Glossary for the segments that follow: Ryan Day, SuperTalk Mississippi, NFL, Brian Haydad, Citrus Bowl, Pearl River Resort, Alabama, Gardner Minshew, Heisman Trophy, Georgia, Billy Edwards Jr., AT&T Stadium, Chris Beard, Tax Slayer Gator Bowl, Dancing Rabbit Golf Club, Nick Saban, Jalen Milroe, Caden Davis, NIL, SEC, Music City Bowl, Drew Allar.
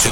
To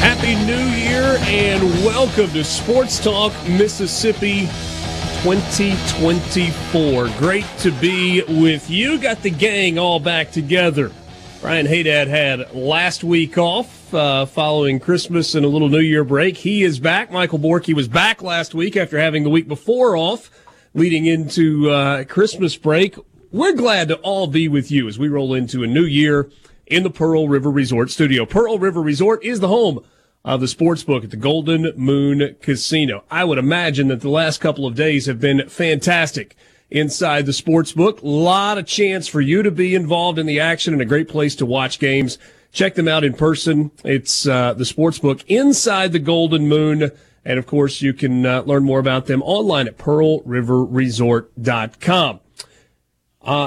Happy New Year and welcome to Sports Talk Mississippi 2024. Great to be with you. Got the gang all back together. Brian Haydad had last week off following Christmas and a little New Year break. He is back. Michael Borky was back last week after having the week before off, leading into Christmas break. We're glad to all be with you as we roll into a new year in the Pearl River Resort studio. Pearl River Resort is the home of the sportsbook at the Golden Moon Casino. I would imagine that the last couple of days have been fantastic inside the sportsbook. A lot of chance for you to be involved in the action and a great place to watch games. Check them out in person. It's the sportsbook inside the Golden Moon. And, of course, you can learn more about them online at pearlriverresort.com.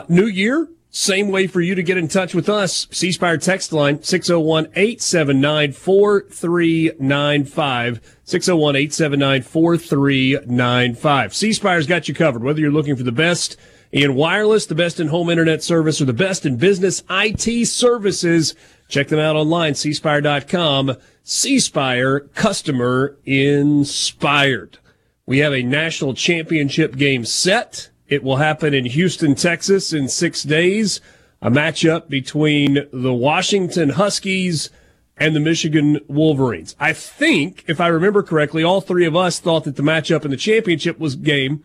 New year. Same way for you to get in touch with us. C Spire text line, 601-879-4395. 601-879-4395. C Spire's got you covered, whether you're looking for the best in wireless, the best in home internet service, or the best in business IT services. Check them out online, cspire.com. C Spire, customer inspired. We have a national championship game set. It will happen in Houston, Texas in 6 days, a matchup between the Washington Huskies and the Michigan Wolverines. I think, if I remember correctly, all three of us thought that the matchup in the championship game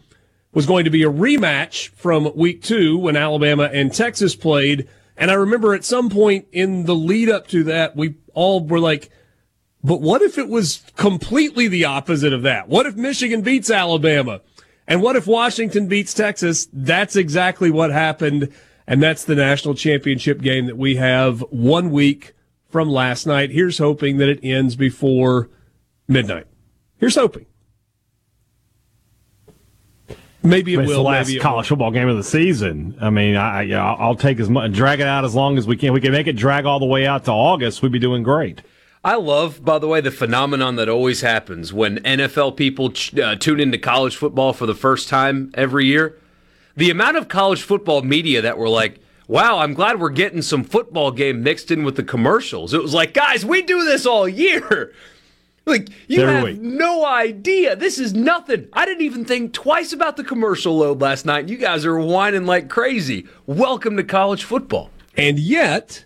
was going to be a rematch from week two when Alabama and Texas played. And I remember at some point in the lead up to that, we all were like, but what if it was completely the opposite of that? What if Michigan beats Alabama? And what if Washington beats Texas? That's exactly what happened, and that's the national championship game that we have 1 week from last night. Here's hoping that it ends before midnight. Here's hoping. Maybe it will. It's the last college football game of the season. I mean, I'll take as much, drag it out as long as we can. We can make it drag all the way out to August. We'd be doing great. I love, by the way, the phenomenon that always happens when NFL people tune into college football for the first time every year. The amount of college football media that were like, wow, I'm glad we're getting some football game mixed in with the commercials. It was like, guys, we do this all year. Like, you have no idea. This is nothing. I didn't even think twice about the commercial load last night. You guys are whining like crazy. Welcome to college football. And yet,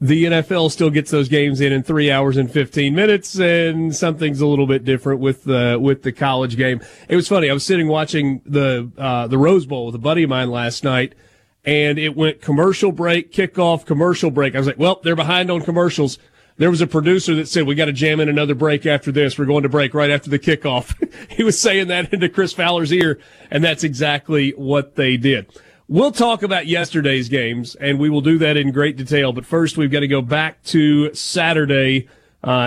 the NFL still gets those games in 3 hours and 15 minutes, and something's a little bit different with the college game. It was funny. I was sitting watching the Rose Bowl with a buddy of mine last night, and it went commercial break, kickoff, commercial break. I was like, well, they're behind on commercials. There was a producer that said, we got to jam in another break after this. We're going to break right after the kickoff. He was saying that into Chris Fowler's ear, and that's exactly what they did. We'll talk about yesterday's games, and we will do that in great detail. But first, we've got to go back to Saturday,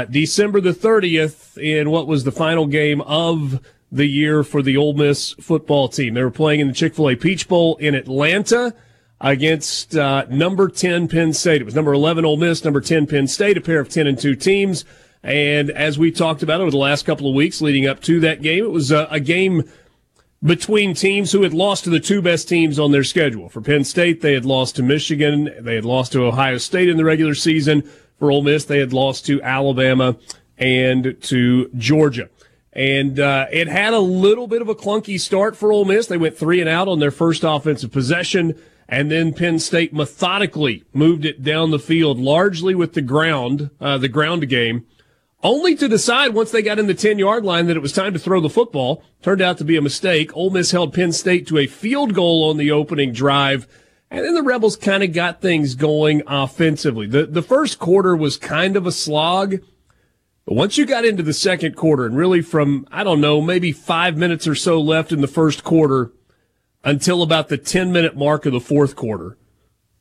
December the 30th, in what was the final game of the year for the Ole Miss football team. They were playing in the Chick-fil-A Peach Bowl in Atlanta against number 10 Penn State. It was number 11 Ole Miss, number 10 Penn State, a pair of 10-2 teams. And as we talked about over the last couple of weeks leading up to that game, it was a game between teams who had lost to the two best teams on their schedule. For Penn State, they had lost to Michigan. They had lost to Ohio State in the regular season. For Ole Miss, they had lost to Alabama and to Georgia. And it had a little bit of a clunky start for Ole Miss. They went 3-and-out on their first offensive possession, and then Penn State methodically moved it down the field, largely with the ground game, only to decide once they got in the 10-yard line that it was time to throw the football. Turned out to be a mistake. Ole Miss held Penn State to a field goal on the opening drive, and then the Rebels kind of got things going offensively. The first quarter was kind of a slog. But once you got into the second quarter, and really from, I don't know, maybe 5 minutes or so left in the first quarter until about the 10-minute mark of the fourth quarter,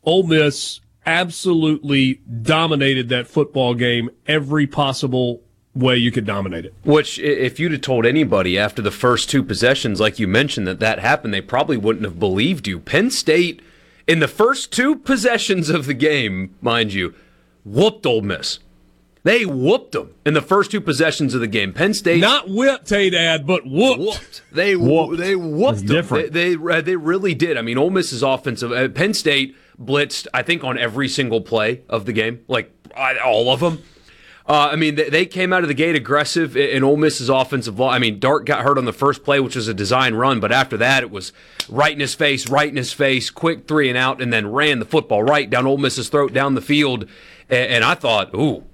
Ole Miss absolutely dominated that football game every possible way you could dominate it. Which, if you'd have told anybody after the first two possessions, like you mentioned, that happened, they probably wouldn't have believed you. Penn State, in the first two possessions of the game, mind you, whooped Ole Miss. They whooped them in the first two possessions of the game. Penn State... Not whipped, hey, Dad, but whooped. They whooped them. Different. They really did. I mean, Ole Miss's offensive... Penn State blitzed, I think, on every single play of the game. Like, all of them. I mean, they came out of the gate aggressive in Ole Miss's offensive line. I mean, Dart got hurt on the first play, which was a design run, but after that, it was right in his face, quick 3-and-out, and then ran the football right down Ole Miss's throat, down the field. And I thought, ooh...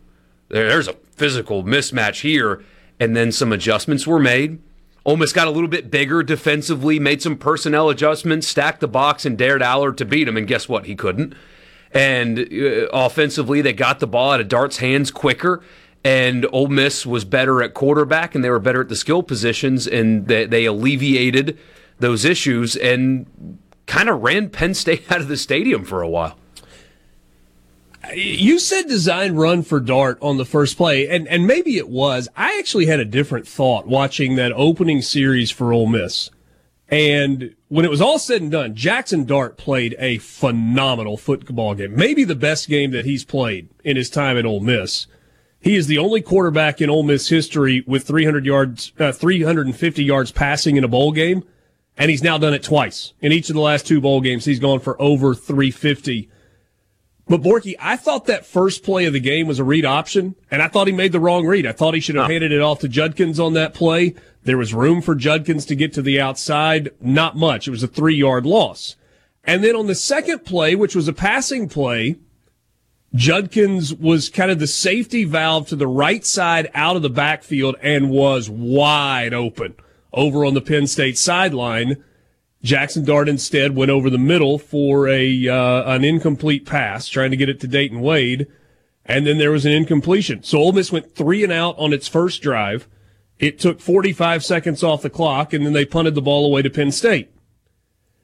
There's a physical mismatch here, and then some adjustments were made. Ole Miss got a little bit bigger defensively, made some personnel adjustments, stacked the box, and dared Allar to beat him, and guess what? He couldn't. And offensively, they got the ball out of Dart's hands quicker, and Ole Miss was better at quarterback, and they were better at the skill positions, and they alleviated those issues and kind of ran Penn State out of the stadium for a while. You said design run for Dart on the first play, and maybe it was. I actually had a different thought watching that opening series for Ole Miss. And when it was all said and done, Jackson Dart played a phenomenal football game, maybe the best game that he's played in his time at Ole Miss. He is the only quarterback in Ole Miss history with 350 yards passing in a bowl game, and he's now done it twice. In each of the last two bowl games, he's gone for over 350. But, Borky, I thought that first play of the game was a read option, and I thought he made the wrong read. I thought he should have handed it off to Judkins on that play. There was room for Judkins to get to the outside. Not much. It was a 3-yard loss. And then on the second play, which was a passing play, Judkins was kind of the safety valve to the right side out of the backfield and was wide open over on the Penn State sideline. Jackson Dart instead went over the middle for an incomplete pass, trying to get it to Dayton Wade, and then there was an incompletion. So Ole Miss went 3-and-out on its first drive. It took 45 seconds off the clock, and then they punted the ball away to Penn State.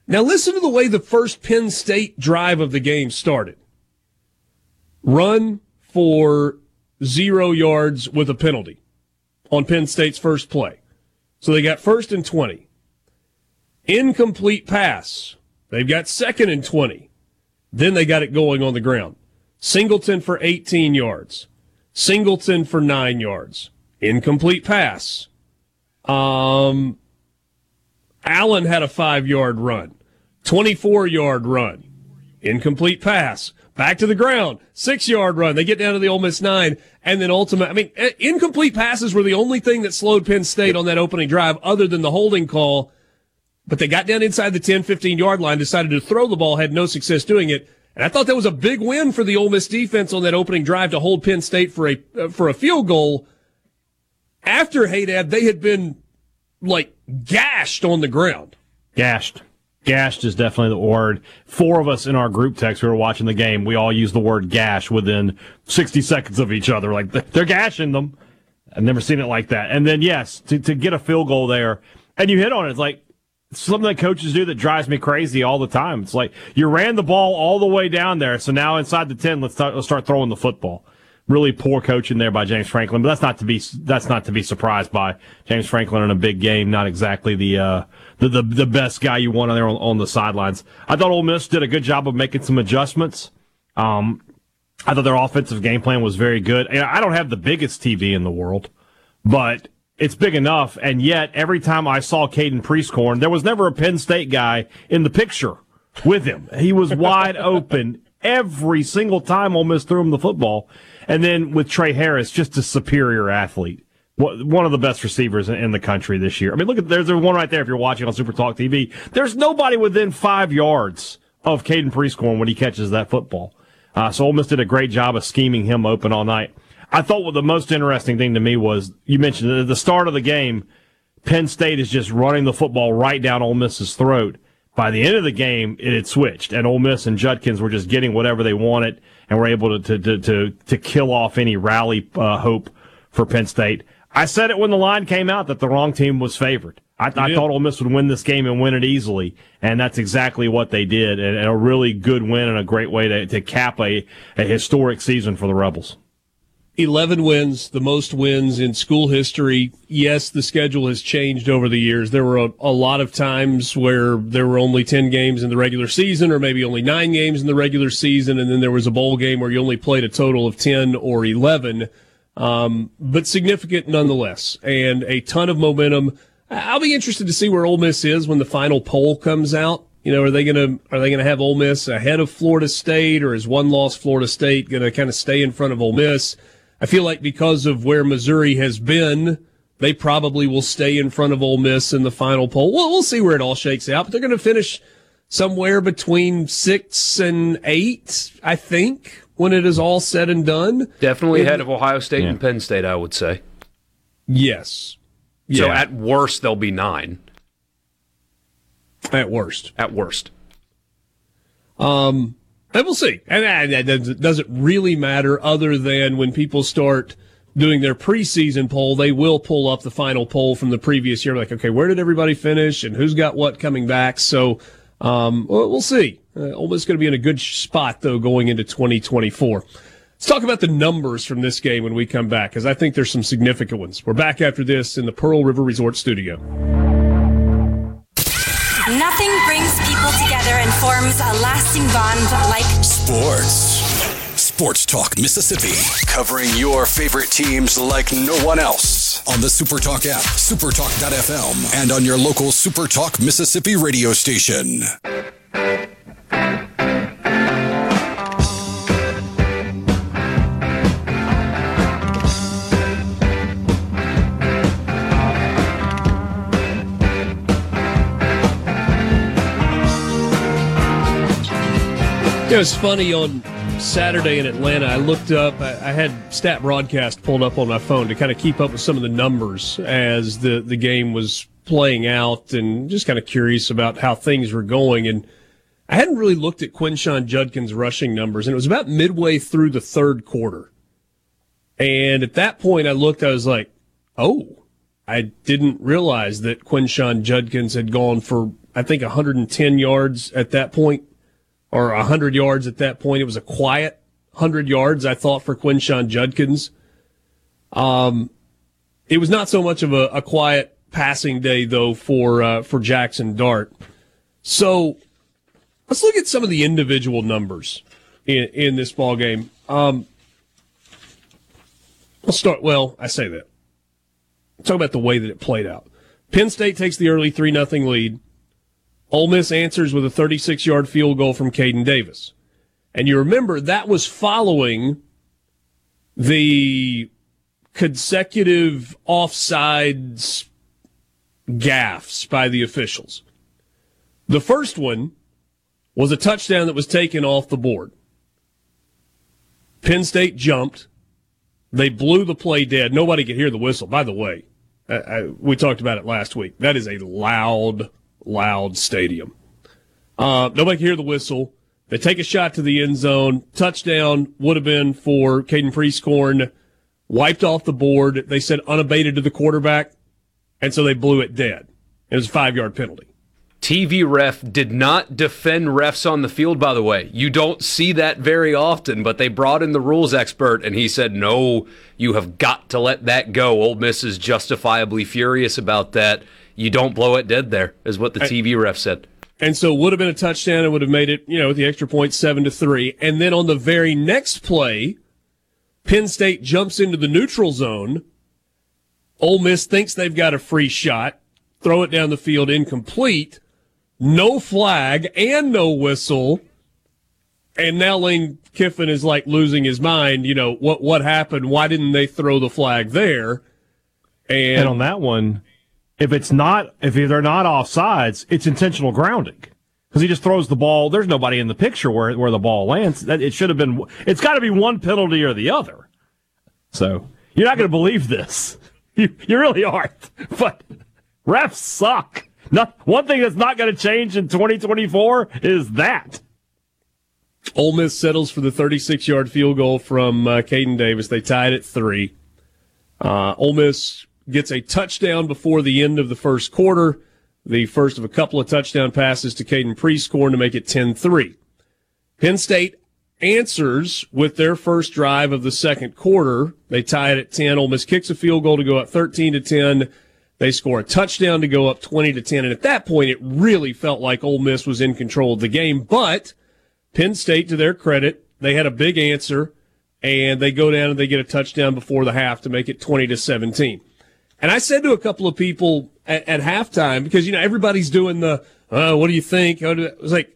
Now listen to the way the first Penn State drive of the game started. Run for 0 yards with a penalty on Penn State's first play. So they got 1st and 20. Incomplete pass. They've got 2nd and 20. Then they got it going on the ground. Singleton for 18 yards. Singleton for 9 yards. Incomplete pass. Allen had a 5-yard run. 24-yard run. Incomplete pass. Back to the ground. 6-yard run. They get down to the Ole Miss 9. And then incomplete passes were the only thing that slowed Penn State on that opening drive other than the holding call. But they got down inside the 10, 15-yard line, decided to throw the ball, had no success doing it. And I thought that was a big win for the Ole Miss defense on that opening drive to hold Penn State for a field goal. After Haydad, they had been, like, gashed on the ground. Gashed. Gashed is definitely the word. 4 of us in our group text who were watching the game, we all used the word gash within 60 seconds of each other. Like, they're gashing them. I've never seen it like that. And then, yes, to get a field goal there, and you hit on it, it's like, something that coaches do that drives me crazy all the time. It's like you ran the ball all the way down there, so now inside the 10, let's start throwing the football. Really poor coaching there by James Franklin, but that's not to be surprised by. James Franklin in a big game, not exactly the best guy you want there on the sidelines. I thought Ole Miss did a good job of making some adjustments. I thought their offensive game plan was very good. And I don't have the biggest TV in the world, but It's big enough, and yet every time I saw Caden Prieskorn, there was never a Penn State guy in the picture with him. He was wide open every single time Ole Miss threw him the football. And then with Tre Harris, just a superior athlete. One of the best receivers in the country this year. I mean, look at there's one right there if you're watching on Super Talk TV. There's nobody within 5 yards of Caden Prieskorn when he catches that football. So Ole Miss did a great job of scheming him open all night. I thought what the most interesting thing to me was, you mentioned at the start of the game, Penn State is just running the football right down Ole Miss's throat. By the end of the game, it had switched, and Ole Miss and Judkins were just getting whatever they wanted and were able to kill off any rally hope for Penn State. I said it when the line came out that the wrong team was favored. I thought Ole Miss would win this game and win it easily, and that's exactly what they did, and a really good win and a great way to cap a historic season for the Rebels. 11 wins, the most wins in school history. Yes, the schedule has changed over the years. There were a lot of times where there were only 10 games in the regular season or maybe only 9 games in the regular season, and then there was a bowl game where you only played a total of 10 or 11, but significant nonetheless, and a ton of momentum. I'll be interested to see where Ole Miss is when the final poll comes out. You know, are they gonna have Ole Miss ahead of Florida State, or is one loss Florida State gonna kind of stay in front of Ole Miss? I feel like because of where Missouri has been, they probably will stay in front of Ole Miss in the final poll. Well, we'll see where it all shakes out, but they're going to finish somewhere between 6 and 8, I think, when it is all said and done. Definitely ahead of Ohio State and Penn State, I would say. Yes. Yeah. So at worst, they'll be 9. At worst. At worst. And we'll see. And that doesn't really matter other than when people start doing their preseason poll, they will pull up the final poll from the previous year. Like, okay, where did everybody finish and who's got what coming back? So we'll see. Ole Miss is going to be in a good spot, though, going into 2024. Let's talk about the numbers from this game when we come back, because I think there's some significant ones. We're back after this in the Pearl River Resort Studio. Nothing brings people together and forms a lasting bond like sports. Sports Talk Mississippi, covering your favorite teams like no one else. On the SuperTalk app, supertalk.fm, and on your local SuperTalk Mississippi radio station. It was funny on Saturday in Atlanta. I looked up, I had Stat Broadcast pulled up on my phone to kind of keep up with some of the numbers as the game was playing out, and just kind of curious about how things were going. And I hadn't really looked at Quinshon Judkins' rushing numbers, and it was about midway through the third quarter. And at that point, I looked, I was like, oh, I didn't realize that Quinshon Judkins had gone for, I think, 110 yards at that point. Or 100 yards at that point. It was a quiet 100 yards, I thought, for Quinshon Judkins. It was not so much of a quiet passing day, though, for Jackson Dart. So let's look at some of the individual numbers in this ballgame. Let's start, well, I say that. Talk about the way that it played out. Penn State takes the early 3-0 lead. Ole Miss answers with a 36-yard field goal from Caden Davis. And you remember that was following the consecutive offsides gaffes by the officials. The first one was a touchdown that was taken off the board. Penn State jumped. They blew the play dead. Nobody could hear the whistle. By the way, we talked about it last week. That is a loud stadium. Nobody can hear the whistle. They take a shot to the end zone. Touchdown would have been for Caden Prieskorn. Wiped off the board. They said unabated to the quarterback, and so they blew it dead. It was a 5-yard penalty. TV ref did not defend refs on the field, by the way. You don't see that very often, but they brought in the rules expert, and he said, no, you have got to let that go. Ole Miss is justifiably furious about that. You don't blow it dead there, is what the TV ref said. And so it would have been a touchdown. It would have made it, with the extra point, 7-3. And then on the very next play, Penn State jumps into the neutral zone. Ole Miss thinks they've got a free shot, throw it down the field incomplete, no flag and no whistle. And now Lane Kiffin is like losing his mind. You know, what happened? Why didn't they throw the flag there? And on that one, if they're not offsides, it's intentional grounding. Because he just throws the ball. There's nobody in the picture where the ball lands. It should have been. It's got to be one penalty or the other. So you're not going to believe this. You really aren't. But refs suck. One thing that's not going to change in 2024 is that. Ole Miss settles for the 36-yard field goal from Caden Davis. They tied at 3. Ole Miss gets a touchdown before the end of the first quarter. The first of a couple of touchdown passes to Caden Prieskorn to make it 10-3. Penn State answers with their first drive of the second quarter. They tie it at 10. Ole Miss kicks a field goal to go up 13-10. They score a touchdown to go up 20-10. And at that point, it really felt like Ole Miss was in control of the game. But Penn State, to their credit, they had a big answer, and they go down and they get a touchdown before the half to make it 20-17. And I said to a couple of people at halftime, because, you know, everybody's doing the, what do you think? It was like,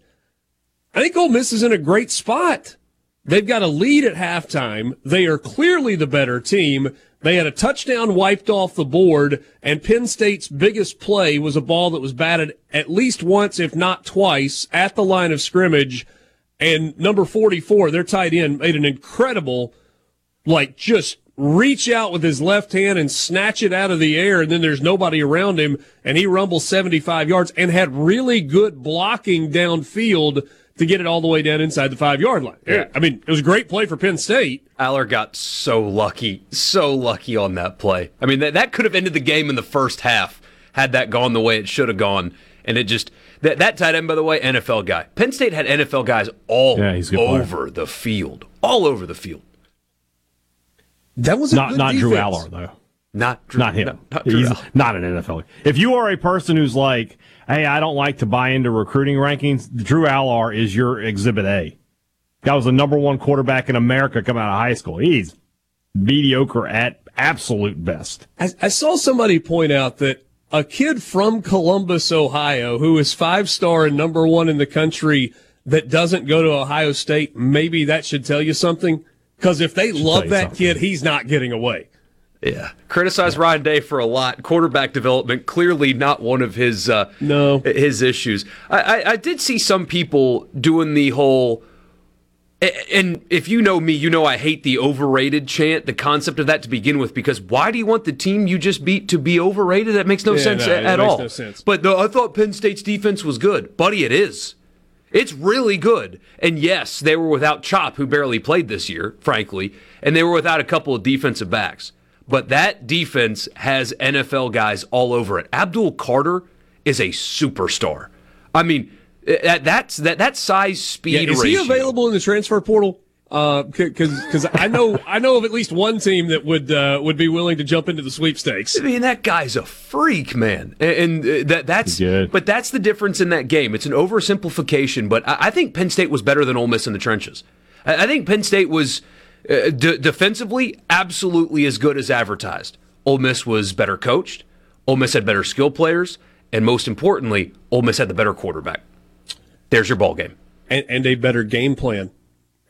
I think Ole Miss is in a great spot. They've got a lead at halftime. They are clearly the better team. They had a touchdown wiped off the board, and Penn State's biggest play was a ball that was batted at least once, if not twice, at the line of scrimmage. And number 44, their tight end, made an incredible, just reach out with his left hand and snatch it out of the air, and then there's nobody around him, and he rumbles 75 yards and had really good blocking downfield to get it all the way down inside the 5-yard line. Yeah. I mean, it was a great play for Penn State. Allar got so lucky on that play. I mean, that could have ended the game in the first half had that gone the way it should have gone, and it just... That tight end, by the way, NFL guy. Penn State had NFL guys all over the field. All over the field. That was not Drew Allar, though. Not him. Not Drew Allar. Not an NFL guy. If you are a person who's like, hey, I don't like to buy into recruiting rankings, Drew Allar is your Exhibit A. That was the number one quarterback in America coming out of high school. He's mediocre at absolute best. I saw somebody point out that a kid from Columbus, Ohio, who is 5-star and number 1 in the country that doesn't go to Ohio State, maybe that should tell you something. Because if they love that kid, he's not getting away. Yeah. Criticized Ryan Day for a lot. Quarterback development, clearly not one of his issues. I did see some people doing the whole... And if you know me, you know I hate the overrated chant, the concept of that to begin with, because why do you want the team you just beat to be overrated? That makes no sense at all. No sense. But I thought Penn State's defense was good. Buddy, it is. It's really good. And yes, they were without Chop, who barely played this year, frankly, and they were without a couple of defensive backs. But that defense has NFL guys all over it. Abdul Carter is a superstar. I mean... That's size, speed, is ratio. He available in the transfer portal? Because I know of at least one team that would be willing to jump into the sweepstakes. I mean, that guy's a freak, man, and that's good. But that's the difference in that game. It's an oversimplification, but I think Penn State was better than Ole Miss in the trenches. I think Penn State was defensively absolutely as good as advertised. Ole Miss was better coached. Ole Miss had better skill players, and most importantly, Ole Miss had the better quarterback. There's your ball game, and a better game plan,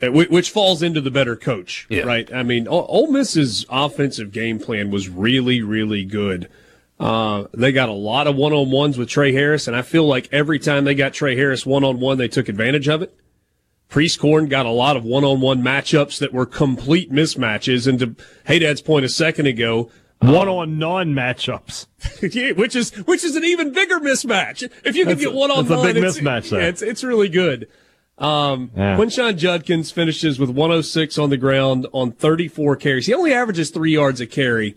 which falls into the better coach, right? I mean, Ole Miss's offensive game plan was really, really good. They got a lot of one-on-ones with Tre Harris, and I feel like every time they got Tre Harris one-on-one, they took advantage of it. Prieskorn got a lot of one-on-one matchups that were complete mismatches, and to Haydad's point a second ago, one-on-none matchups, which is an even bigger mismatch. If you can get one-on-none, it's a big mismatch. Yeah, it's really good. Quinshon Judkins finishes with 106 on the ground on 34 carries. He only averages 3 yards a carry,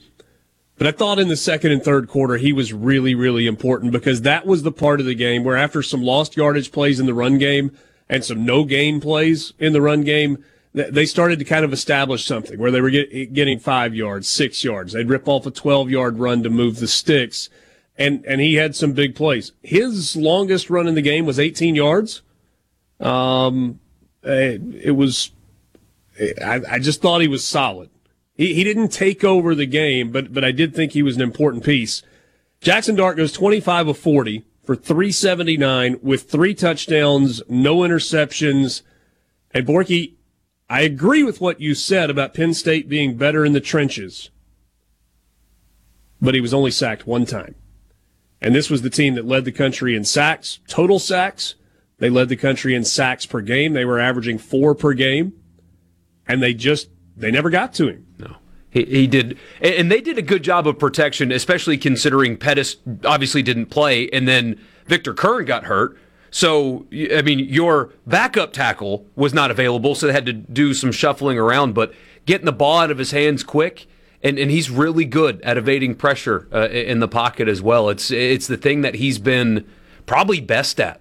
but I thought in the second and third quarter he was really, really important because that was the part of the game where after some lost yardage plays in the run game and some no-gain plays in the run game, they started to kind of establish something where they were getting 5 yards, 6 yards. They'd rip off a 12-yard run to move the sticks, and he had some big plays. His longest run in the game was 18 yards. I just thought he was solid. He didn't take over the game, but I did think he was an important piece. Jackson Dart goes 25 of 40 for 379 with 3 touchdowns, no interceptions. And Borky, I agree with what you said about Penn State being better in the trenches, but he was only sacked one time. And this was the team that led the country in sacks, total sacks. They led the country in sacks per game. They were averaging 4 per game, and they never got to him. No. He did, and they did a good job of protection, especially considering Pettis obviously didn't play, and then Victor Kern got hurt. So, I mean, your backup tackle was not available, so they had to do some shuffling around, but getting the ball out of his hands quick, and he's really good at evading pressure in the pocket as well. It's the thing that he's been probably best at,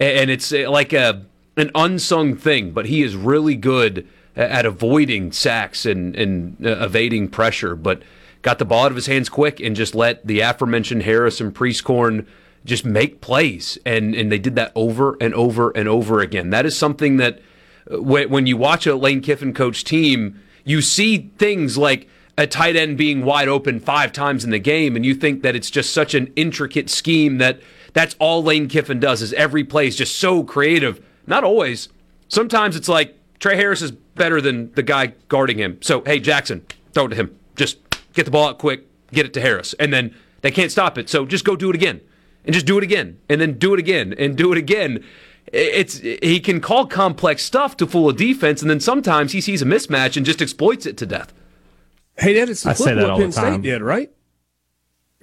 and it's like an unsung thing, but he is really good at avoiding sacks and evading pressure, but got the ball out of his hands quick and just let the aforementioned Harris and Prieskorn just make plays, and they did that over and over and over again. That is something that when you watch a Lane Kiffin coach team, you see things like a tight end being wide open 5 times in the game, and you think that it's just such an intricate scheme that's all Lane Kiffin does is every play is just so creative. Not always. Sometimes it's like, Tre Harris is better than the guy guarding him. So, hey, Jackson, throw it to him. Just get the ball out quick, get it to Harris. And then they can't stop it, so just go do it again. And just do it again. And then do it again. And do it again. He can call complex stuff to fool a defense, and then sometimes he sees a mismatch and just exploits it to death. Hey, Dad, it's the flip what Penn State did, right?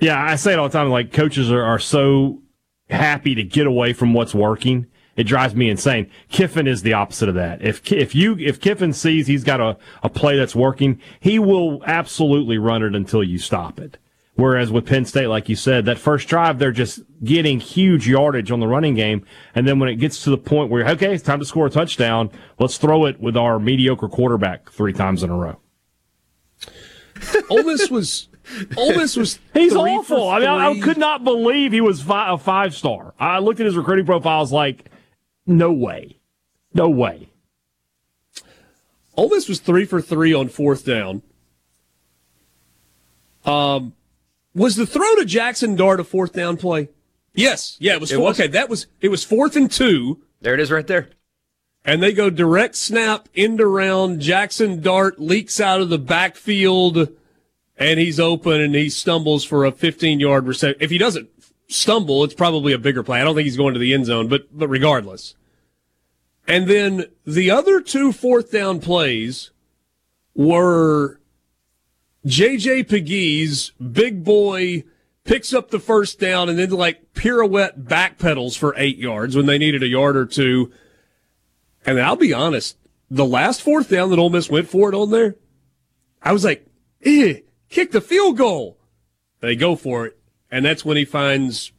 Yeah, I say it all the time. Like, coaches are so happy to get away from what's working. It drives me insane. Kiffin is the opposite of that. If Kiffin sees he's got a play that's working, he will absolutely run it until you stop it. Whereas with Penn State, like you said, that first drive, they're just getting huge yardage on the running game. And then when it gets to the point where, okay, it's time to score a touchdown, let's throw it with our mediocre quarterback 3 times in a row. Ole Miss was he's awful. I mean, I could not believe he was a 5-star. I looked at his recruiting profiles like, No way. Ole Miss was 3 for 3 on 4th down. Was the throw to Jackson Dart a 4th down play? Yes. Yeah, it was. Okay, it was 4th and 2. There it is right there. And they go direct snap end around. Jackson Dart leaks out of the backfield, and he's open, and he stumbles for a 15-yard reception. If he doesn't stumble, it's probably a bigger play. I don't think he's going to the end zone, but regardless. And then the other 2 4th-down plays were J.J. Pegues, big boy, picks up the first down and then like pirouette backpedals for 8 yards when they needed a yard or 2. And I'll be honest, the last 4th down that Ole Miss went for it on there, I was like, kick the field goal. They go for it, and that's when he finds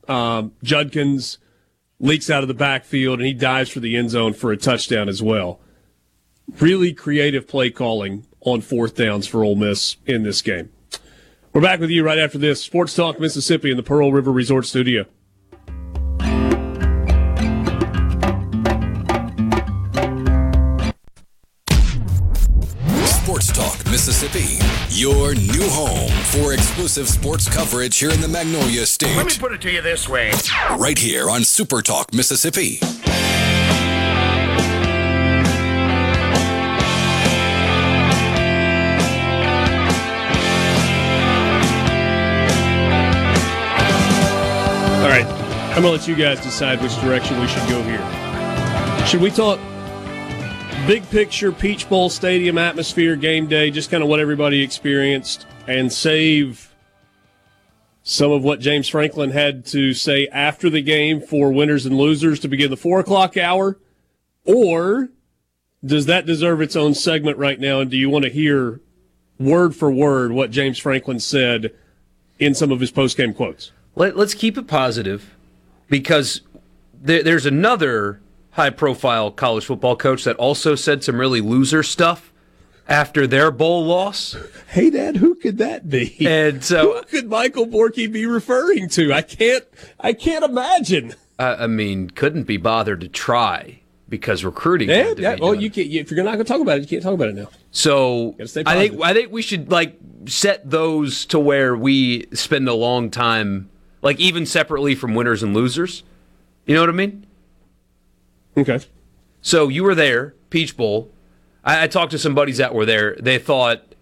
Judkins, leaks out of the backfield, and he dives for the end zone for a touchdown as well. Really creative play calling on 4th downs for Ole Miss in this game. We're back with you right after this. Sports Talk Mississippi in the Pearl River Resort Studio. Sports Talk Mississippi, your new home for exclusive sports coverage here in the Magnolia State. Let me put it to you this way. Right here on Super Talk Mississippi. All right, I'm going to let you guys decide which direction we should go here. Should we talk big picture, Peach Bowl stadium atmosphere, game day, just kind of what everybody experienced, and save some of what James Franklin had to say after the game for winners and losers to begin the 4 o'clock hour? Or does that deserve its own segment right now, and do you want to hear word for word what James Franklin said in some of his post-game quotes? Let's keep it positive, because there's another high-profile college football coach that also said some really loser stuff after their bowl loss. Hey, Dad, who could that be? And so, who could Michael Borky be referring to? I can't imagine. I mean, couldn't be bothered to try. because recruiting. If you're not going to talk about it, you can't talk about it now. So I think we should like set those to where we spend a long time, like even separately from winners and losers. You know what I mean? Okay. So you were there, Peach Bowl. I talked to some buddies that were there. They thought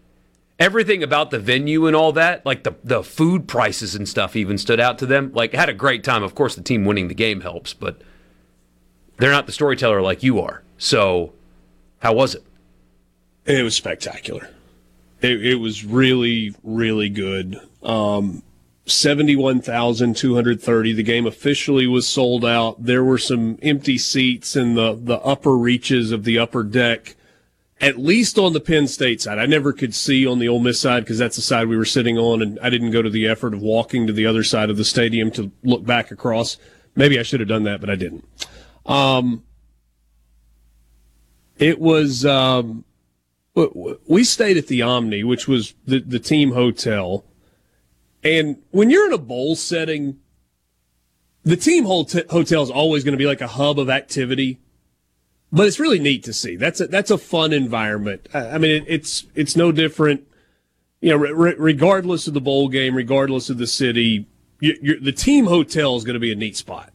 everything about the venue and all that, like the food prices and stuff even stood out to them. Like, had a great time. Of course, the team winning the game helps, but they're not the storyteller like you are. So how was it? It was spectacular. It was really, really good. 71,230. The game officially was sold out. There were some empty seats in the upper reaches of the upper deck, at least on the Penn State side. I never could see on the Ole Miss side because that's the side we were sitting on, and I didn't go to the effort of walking to the other side of the stadium to look back across. Maybe I should have done that, but I didn't. It was we stayed at the Omni, which was the team hotel. And when you're in a bowl setting, the team hotel is always going to be like a hub of activity. But it's really neat to see. That's a fun environment. I mean, it's no different, you know. Regardless of the bowl game, regardless of the city, the team hotel is going to be a neat spot.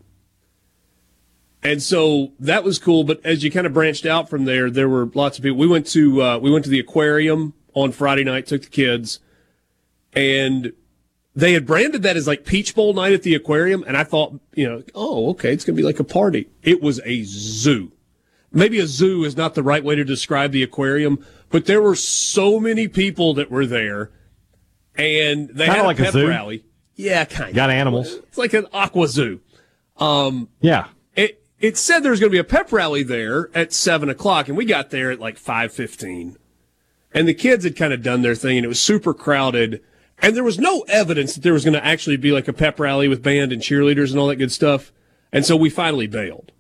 And so that was cool. But as you kind of branched out from there, there were lots of people. We went to the aquarium on Friday night. Took the kids, and they had branded that as like Peach Bowl night at the aquarium. And I thought, you know, oh, okay, it's going to be like a party. It was a zoo. Maybe a zoo is not the right way to describe the aquarium, but there were so many people that were there, and they kinda had like a pep rally. Yeah, kind of. Got animals. It's like an aqua zoo. Yeah. It said there's going to be a pep rally there at 7 o'clock, and we got there at like 5:15. And the kids had kind of done their thing, and it was super crowded. And there was no evidence that there was going to actually be like a pep rally with band and cheerleaders and all that good stuff. And so we finally bailed.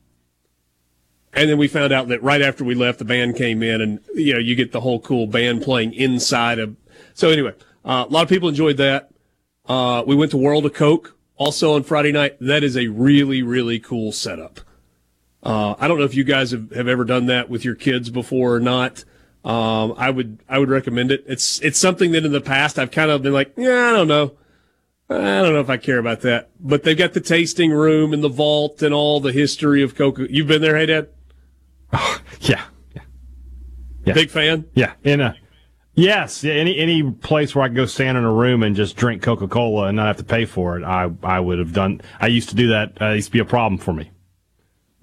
And then we found out that right after we left, the band came in, and you know, you get the whole cool band playing inside of. So anyway, a lot of people enjoyed that. We went to World of Coke also on Friday night. That is a really, really cool setup. I don't know if you guys have ever done that with your kids before or not. I would recommend it. It's something that in the past I've kind of been like, yeah, I don't know if I care about that. But they've got the tasting room and the vault and all the history of Coke. You've been there, hey Dad? Oh, yeah. Big fan? Yeah. Any place where I can go stand in a room and just drink Coca-Cola and not have to pay for it, I would have done. I used to do that. It used to be a problem for me.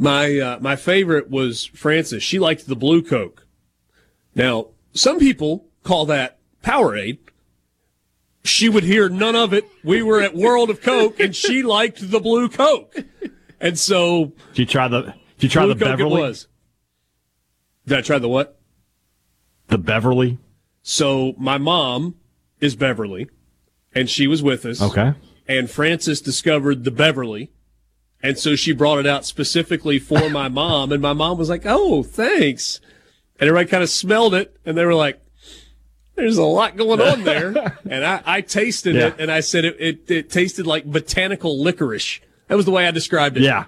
My favorite was Frances. She liked the blue Coke. Now, some people call that Powerade. She would hear none of it. We were at World of Coke, and she liked the blue Coke. And so did you try the Coke Beverly? It was. Did I try the what? The Beverly. So my mom is Beverly, and she was with us. Okay. And Frances discovered the Beverly, and so she brought it out specifically for my mom, and my mom was like, oh, thanks. And everybody kind of smelled it, and they were like, there's a lot going on there. And I tasted it, and I said it tasted like botanical licorice. That was the way I described it. Yeah.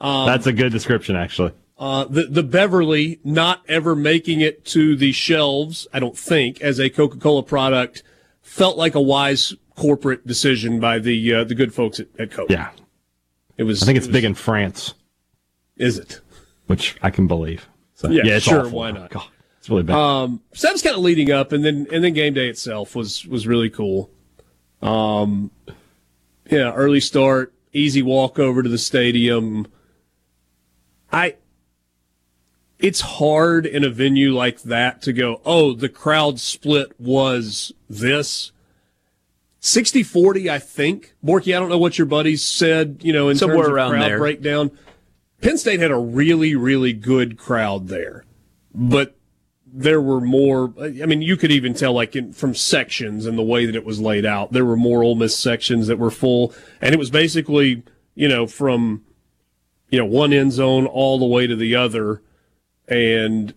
That's a good description, actually. The Beverly not ever making it to the shelves, I don't think, as a Coca-Cola product, felt like a wise corporate decision by the good folks at Coke. Yeah. I think it's big in France. Is it? Which I can believe. So, yeah, it's sure, awful. Why not? God. It's really bad. So that was kind of leading up, and then game day itself was really cool. Yeah, early start, easy walk over to the stadium. It's hard in a venue like that to go, oh, the crowd split was this. 60-40, I think. Borky, I don't know what your buddies said, you know, in somewhere terms of around crowd there. Breakdown. Penn State had a really, really good crowd there, but there were more. I mean, you could even tell, like, from sections and the way that it was laid out, there were more Ole Miss sections that were full. And it was basically, you know, from, you know, one end zone all the way to the other. And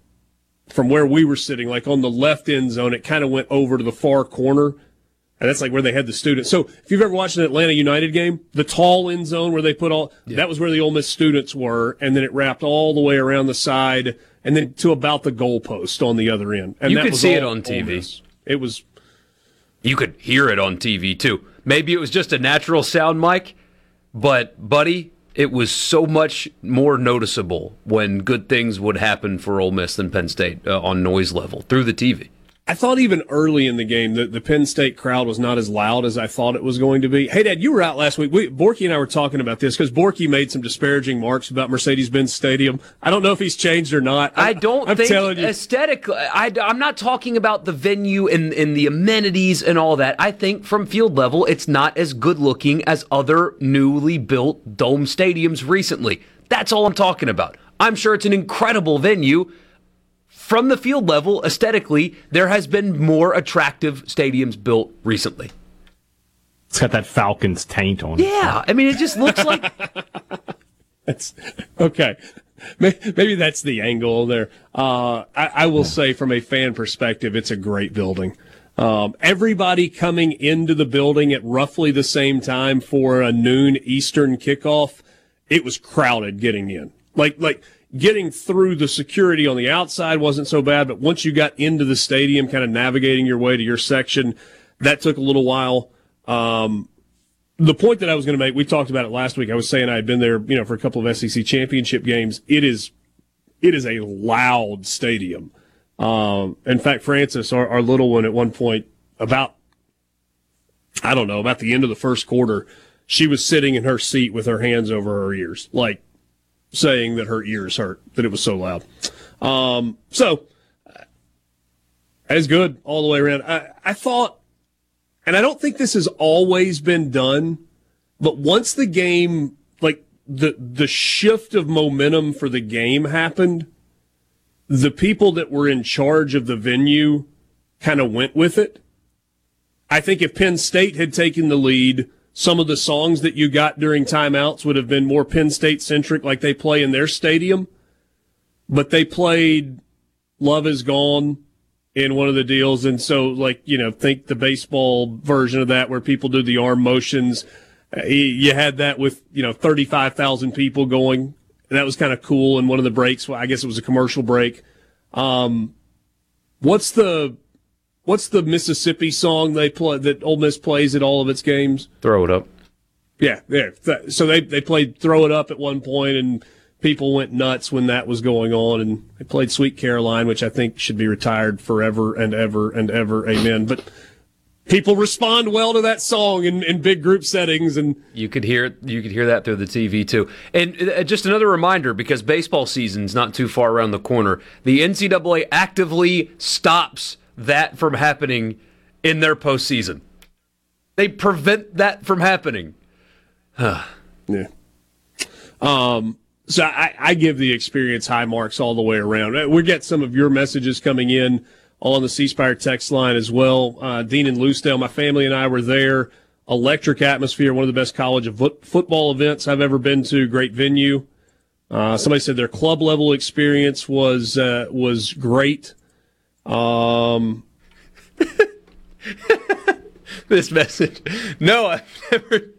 from where we were sitting, like on the left end zone, it kind of went over to the far corner. And that's like where they had the students. So if you've ever watched an Atlanta United game, the tall end zone where they put all, that was where the Ole Miss students were. And then it wrapped all the way around the side and then to about the goalpost on the other end. And you could see it on TV. It was. You could hear it on TV too. Maybe it was just a natural sound mic, but buddy, it was so much more noticeable when good things would happen for Ole Miss than Penn State on noise level through the TV. I thought even early in the game that the Penn State crowd was not as loud as I thought it was going to be. Hey, Dad, you were out last week. Borky and I were talking about this because Borky made some disparaging remarks about Mercedes-Benz Stadium. I don't know if he's changed or not. I'm telling you. Aesthetically, I'm not talking about the venue and the amenities and all that. I think from field level, it's not as good looking as other newly built dome stadiums recently. That's all I'm talking about. I'm sure it's an incredible venue. From the field level, aesthetically, there has been more attractive stadiums built recently. It's got that Falcons taint on it. Yeah, I mean, it just looks like... Okay, maybe that's the angle there. I will say from a fan perspective, it's a great building. Everybody coming into the building at roughly the same time for a noon Eastern kickoff, it was crowded getting in. Like... Getting through the security on the outside wasn't so bad, but once you got into the stadium, kind of navigating your way to your section, that took a little while. The point that I was going to make, we talked about it last week. I was saying I had been there, for a couple of SEC championship games. It is a loud stadium. In fact, Francis, our little one, at one point, about the end of the first quarter, she was sitting in her seat with her hands over her ears, like, saying that her ears hurt, that it was so loud. As good all the way around. I thought, and I don't think this has always been done, but once the game, like the shift of momentum for the game happened, the people that were in charge of the venue kind of went with it. I think if Penn State had taken the lead, some of the songs that you got during timeouts would have been more Penn State-centric, like they play in their stadium. But they played Love Is Gone in one of the deals. And so, think the baseball version of that where people do the arm motions. You had that with, 35,000 people going. And that was kind of cool in one of the breaks. I guess it was a commercial break. What's the Mississippi song they play that Ole Miss plays at all of its games? Throw It Up. Yeah, there. So they played Throw It Up at one point, and people went nuts when that was going on. And they played Sweet Caroline, which I think should be retired forever and ever and ever. Amen. But people respond well to that song in big group settings, and you could hear that through the TV too. And just another reminder, because baseball season's not too far around the corner, the NCAA actively stops that from happening in their postseason. They prevent that from happening. Yeah. So I give the experience high marks all the way around. We get some of your messages coming in on the C Spire text line as well. Dean and Loosedale, my family and I were there. Electric atmosphere, one of the best college of football events I've ever been to. Great venue. Somebody said their club level experience was great. This message. No, I've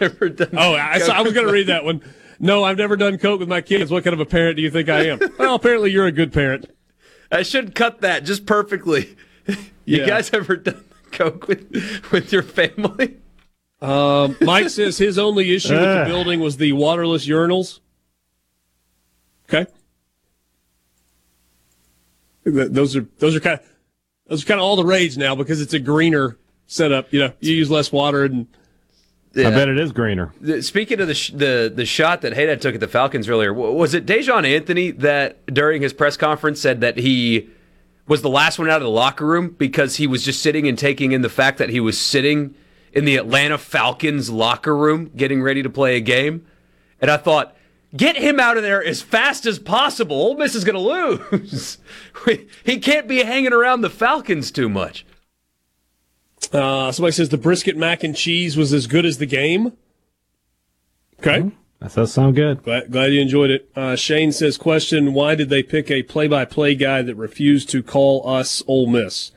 never done. Oh, I was going to read that one. No, I've never done coke with my kids. What kind of a parent do you think I am? Well, apparently you're a good parent. I should cut that just perfectly. You guys ever done coke with your family? Mike says his only issue with the building was the waterless urinals. Okay. Those are kind of all the rage now because it's a greener setup. You use less water and I bet it is greener. Speaking of the shot that Haydad took at the Falcons earlier, was it Dejon Anthony that during his press conference said that he was the last one out of the locker room because he was just sitting and taking in the fact that he was sitting in the Atlanta Falcons locker room getting ready to play a game? And I thought, get him out of there as fast as possible. Ole Miss is going to lose. He can't be hanging around the Falcons too much. Somebody says the brisket mac and cheese was as good as the game. Okay. Mm-hmm. That does sound good. Glad you enjoyed it. Shane says, question, why did they pick a play-by-play guy that refused to call us Ole Miss?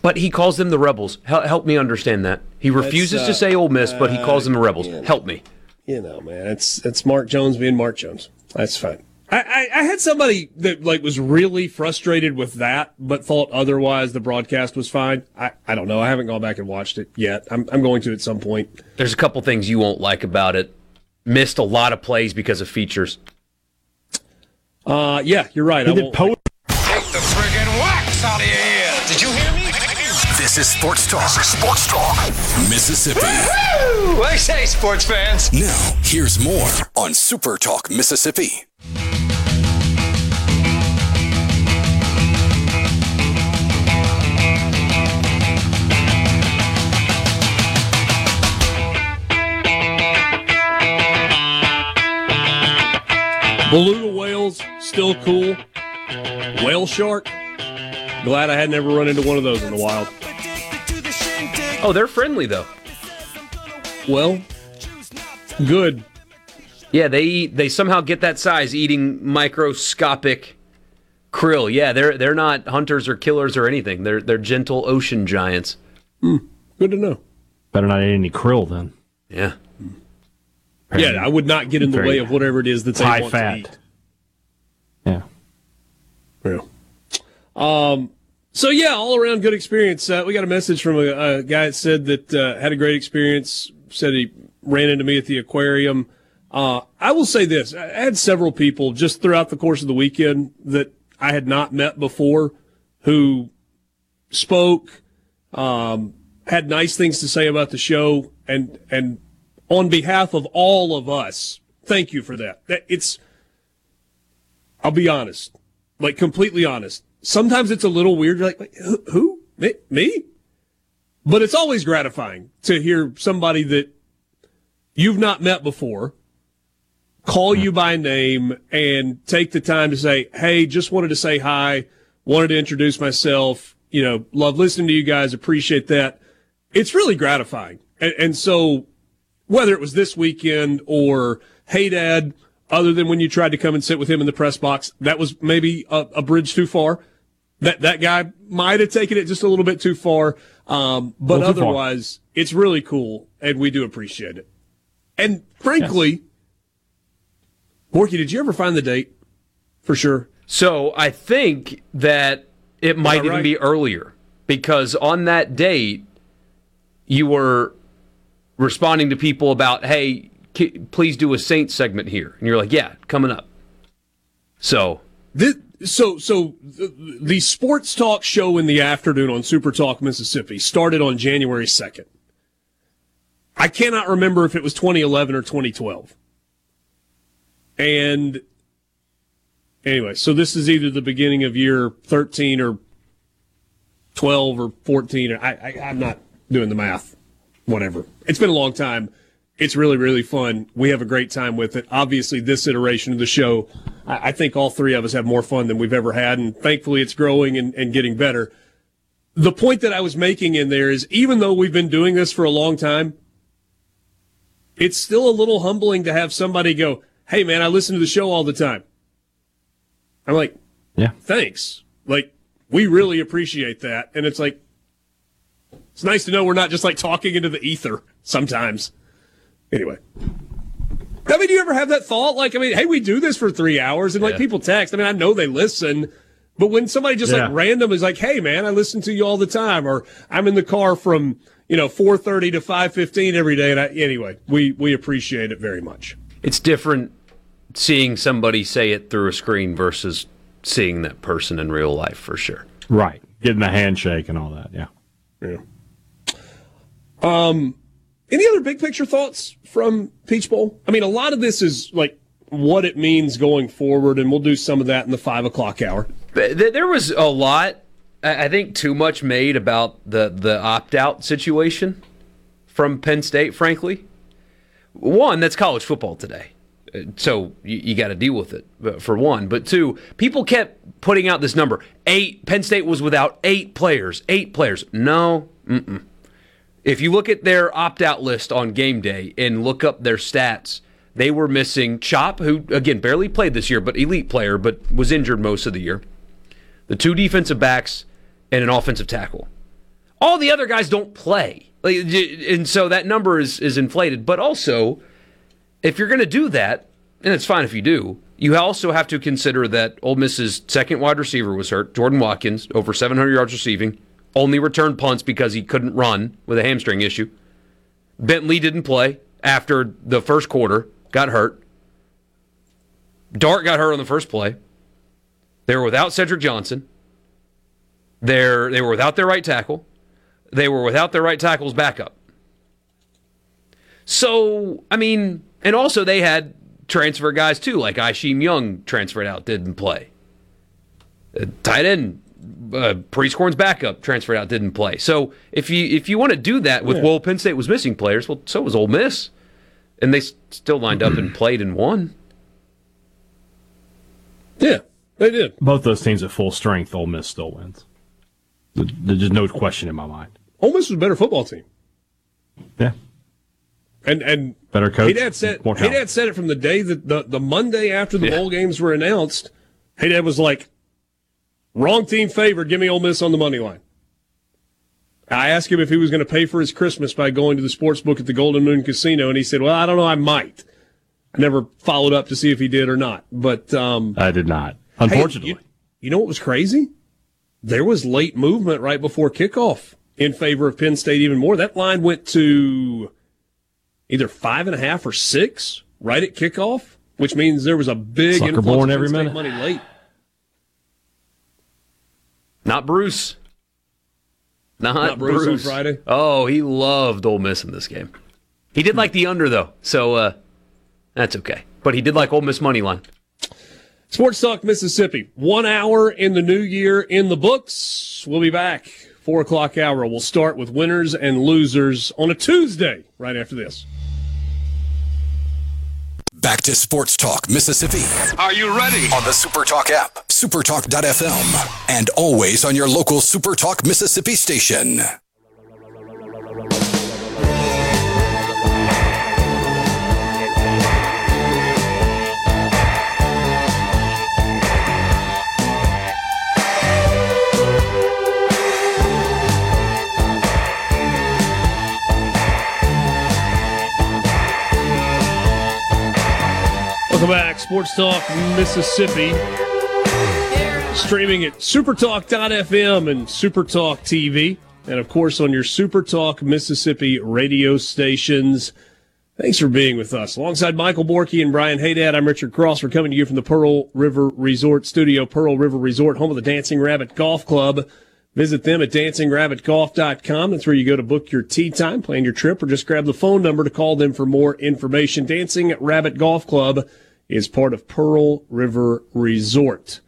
But he calls them the Rebels. Help me understand that. He refuses to say Ole Miss, but he calls them the Rebels. You know, help me. You know, man, it's Mark Jones being Mark Jones. That's fine. I had somebody that was really frustrated with that, but thought otherwise the broadcast was fine. I don't know. I haven't gone back and watched it yet. I'm going to at some point. There's a couple things you won't like about it. Missed a lot of plays because of features. Yeah, you're right. Take the friggin' wax out of your ear. Did you hear me? This is Sports Talk. Mississippi. Woo-hoo! I say, sports fans. Now, here's more on Super Talk Mississippi. Beluga whales, still cool. Whale shark. Glad I had never run into one of those in the wild. Oh, they're friendly, though. Well, good. Yeah, they somehow get that size eating microscopic krill. Yeah, they're not hunters or killers or anything. They're gentle ocean giants. Good to know. Better not eat any krill, then. Yeah. Apparently. Yeah, I would not get in the way of whatever it is that they want fat. To eat. Yeah. Real. So, yeah, all around good experience. We got a message from a guy that said that had a great experience, said he ran into me at the aquarium. I will say this. I had several people just throughout the course of the weekend that I had not met before who spoke, had nice things to say about the show, and on behalf of all of us, thank you for that. I'll be honest, completely honest. Sometimes it's a little weird. You're like, who? Me? But it's always gratifying to hear somebody that you've not met before call you by name and take the time to say, hey, just wanted to say hi, wanted to introduce myself, love listening to you guys, appreciate that. It's really gratifying. And so whether it was this weekend or, hey, Dad, other than when you tried to come and sit with him in the press box, that was maybe a bridge too far. That guy might have taken it just a little bit too far. But otherwise, it's really cool, and we do appreciate it. And frankly, yes. Borky, did you ever find the date for sure? So I think that it might even be earlier, because on that date, you were responding to people about, hey, please do a Saints segment here. And you're like, yeah, coming up. So the sports talk show in the afternoon on Super Talk Mississippi started on January 2nd. I cannot remember if it was 2011 or 2012. And anyway, so this is either the beginning of year 13 or 12 or 14. I'm not doing the math. Whatever. It's been a long time. It's really, really fun. We have a great time with it. Obviously, this iteration of the show, I think all three of us have more fun than we've ever had, and thankfully it's growing and getting better. The point that I was making in there is even though we've been doing this for a long time, it's still a little humbling to have somebody go, hey, man, I listen to the show all the time. I'm like, yeah, thanks. We really appreciate that. And it's like, it's nice to know we're not just talking into the ether sometimes. Anyway, do you ever have that thought? Hey, we do this for 3 hours, and people text. I know they listen, but when somebody just random is hey, man, I listen to you all the time, or I'm in the car from 4:30 to 5:15 every day, and we appreciate it very much. It's different seeing somebody say it through a screen versus seeing that person in real life for sure. Right, getting a handshake and all that. Yeah. Any other big picture thoughts from Peach Bowl? A lot of this is what it means going forward, and we'll do some of that in the 5 o'clock hour. There was a lot, I think, too much made about the opt-out situation from Penn State, frankly. One, that's college football today, so you got to deal with it, for one. But two, people kept putting out this number. 8, Penn State was without 8 players. No, If you look at their opt-out list on game day and look up their stats, they were missing Chop, who, again, barely played this year, but elite player, but was injured most of the year, the 2 defensive backs, and an offensive tackle. all the other guys don't play. And so that number is inflated. But also, if you're going to do that, and it's fine if you do, you also have to consider that Ole Miss's second wide receiver was hurt, Jordan Watkins, over 700 yards receiving, only returned punts because he couldn't run with a hamstring issue. Bentley didn't play after the first quarter, got hurt. Dart got hurt on the first play. They were without Cedric Johnson. They were without their right tackle. They were without their right tackle's backup. So, I mean, and also they had transfer guys too, like Aisheem Young transferred out, didn't play. Tight end, Prieskorn's backup transferred out, didn't play. So if you want to do that with, well, Penn State was missing players, well, so was Ole Miss. And they still lined up and played and won. Yeah, they did. Both those teams at full strength, Ole Miss still wins. There's just no question in my mind. Ole Miss was a better football team. Yeah. And better coach. Haydad said it from the day that the Monday after the bowl games were announced. Haydad was like, wrong team favored, give me Ole Miss on the money line. I asked him if he was going to pay for his Christmas by going to the sports book at the Golden Moon Casino, and he said, well, I don't know, I might. I never followed up to see if he did or not. But I did not, unfortunately. Hey, you know what was crazy? There was late movement right before kickoff in favor of Penn State even more. That line went to either 5.5 or 6 right at kickoff, which means there was a big influx of Penn State money late. Not Bruce. Not Bruce on Friday. Oh, he loved Ole Miss in this game. He did like the under, though, so that's okay. But he did like Ole Miss money line. Sports Talk Mississippi, 1 hour in the new year in the books. We'll be back, 4 o'clock hour. We'll start with winners and losers on a Tuesday right after this. Back to Sports Talk Mississippi. Are you ready? On the SuperTalk app, supertalk.fm, and always on your local SuperTalk Mississippi station. Welcome back, Sports Talk Mississippi, streaming at supertalk.fm and Supertalk TV, and of course on your Supertalk Mississippi radio stations. Thanks for being with us. Alongside Michael Borky and Brian Haydad, I'm Richard Cross. We're coming to you from the Pearl River Resort studio, Pearl River Resort, home of the Dancing Rabbit Golf Club. Visit them at DancingRabbitGolf.com. That's where you go to book your tee time, plan your trip, or just grab the phone number to call them for more information. Dancing Rabbit Golf Club is part of Pearl River Resort.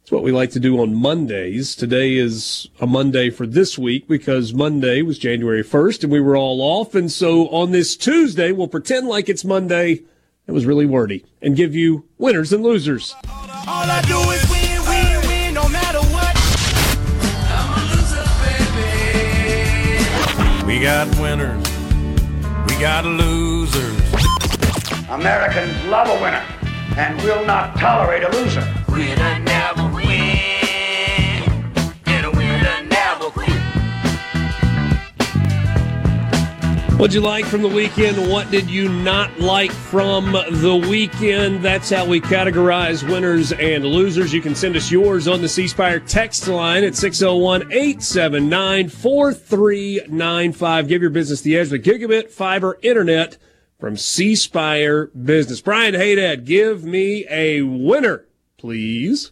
It's what we like to do on Mondays. Today is a Monday for this week because Monday was January 1st and we were all off. And so on this Tuesday, we'll pretend like it's Monday. That was really wordy. And give you winners and losers. All I do is win, win, win, no matter what. I'm a loser, baby. We got winners. We got losers. Americans love a winner and will not tolerate a loser. Winner never win, and a winner never quit. What'd you like from the weekend? What did you not like from the weekend? That's how we categorize winners and losers. You can send us yours on the C Spire text line at 601-879-4395. Give your business the edge with gigabit fiber internet from C Spire Business. Brian Haydad, give me a winner, please.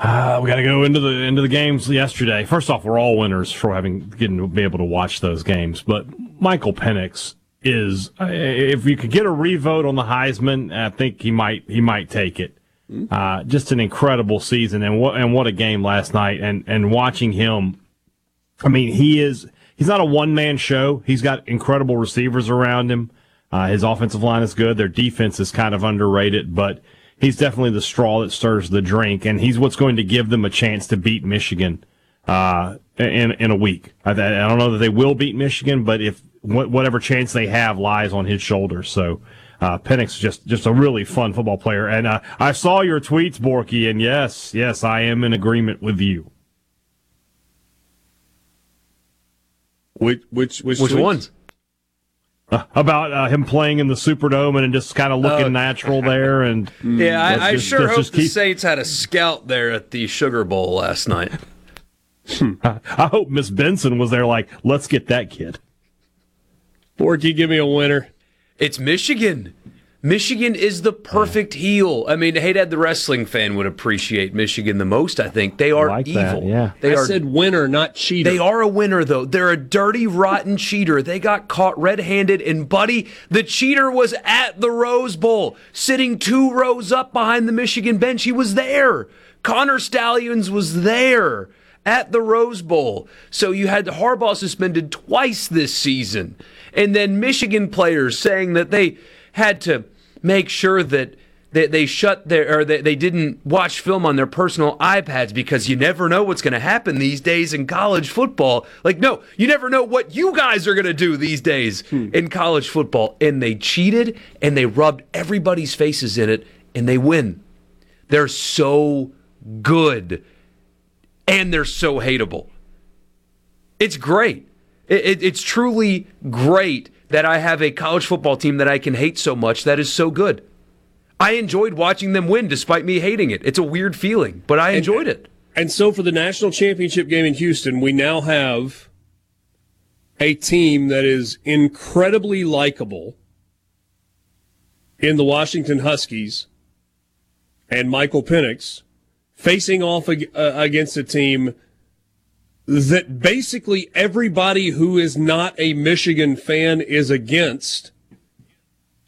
We got to go into the games yesterday. First off, we're all winners for getting to be able to watch those games. But Michael Penix is, if you could get a revote on the Heisman, I think he might take it. Just an incredible season, and what a game last night. And watching him, I mean, he's not a one-man show. He's got incredible receivers around him. His offensive line is good. Their defense is kind of underrated, but he's definitely the straw that stirs the drink, and he's what's going to give them a chance to beat Michigan in a week. I don't know that they will beat Michigan, but if whatever chance they have lies on his shoulders. So Penix is just a really fun football player. And I saw your tweets, Borky, and yes, I am in agreement with you. Which ones? About him playing in the Superdome and just kind of looking natural there. And yeah, I just, sure hope the Saints had a scout there at the Sugar Bowl last night. I hope Miss Benson was there like, let's get that kid. Borky, give me a winner. It's Michigan. Michigan is the perfect heel. I mean, hey, Dad, the wrestling fan would appreciate Michigan the most, I think. They are like evil. That, yeah. I said winner, not cheater. They are a winner, though. They're a dirty, rotten cheater. They got caught red-handed, and, buddy, the cheater was at the Rose Bowl, sitting two rows up behind the Michigan bench. He was there. Connor Stallions was there at the Rose Bowl. So you had Harbaugh suspended twice this season, and then Michigan players saying that they had to make sure that they shut their or they didn't watch film on their personal iPads because you never know what's going to happen these days in college football. Like, no, you never know what you guys are going to do these days in college football. And they cheated, and they rubbed everybody's faces in it, and they win. They're so good, and they're so hateable. It's great. It's truly great that I have a college football team that I can hate so much that is so good. I enjoyed watching them win despite me hating it. It's a weird feeling, but I enjoyed it. And so for the national championship game in Houston, we now have a team that is incredibly likable in the Washington Huskies and Michael Penix facing off against a team that basically everybody who is not a Michigan fan is against.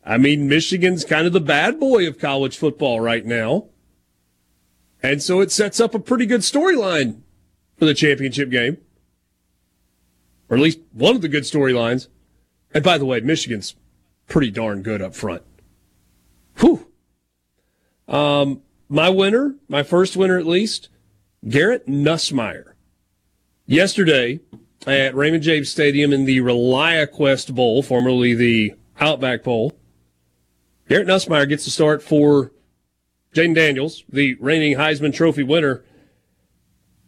I mean, Michigan's kind of the bad boy of college football right now. And so it sets up a pretty good storyline for the championship game. Or at least one of the good storylines. And by the way, Michigan's pretty darn good up front. Whew. My winner, my first winner at least, Garrett Nussmeier. Yesterday at Raymond James Stadium in the ReliaQuest Bowl, formerly the Outback Bowl, Garrett Nussmeier gets the start for Jaden Daniels, the reigning Heisman Trophy winner.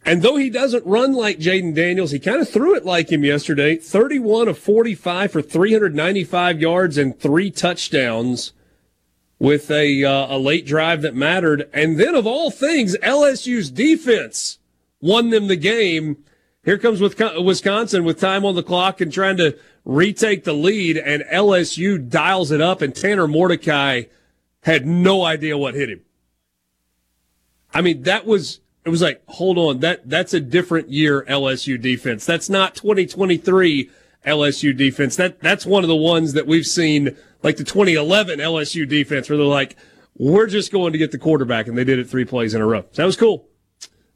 And though he doesn't run like Jaden Daniels, he kind of threw it like him yesterday. 31 of 45 for 395 yards and 3 touchdowns with a late drive that mattered. And then, of all things, LSU's defense won them the game. Here comes Wisconsin with time on the clock and trying to retake the lead, and LSU dials it up, and Tanner Mordecai had no idea what hit him. I mean, it was like, hold on, that's a different year LSU defense. That's not 2023 LSU defense. That's one of the ones that we've seen, like the 2011 LSU defense, where they're like, we're just going to get the quarterback, and they did it 3 plays in a row. So that was cool.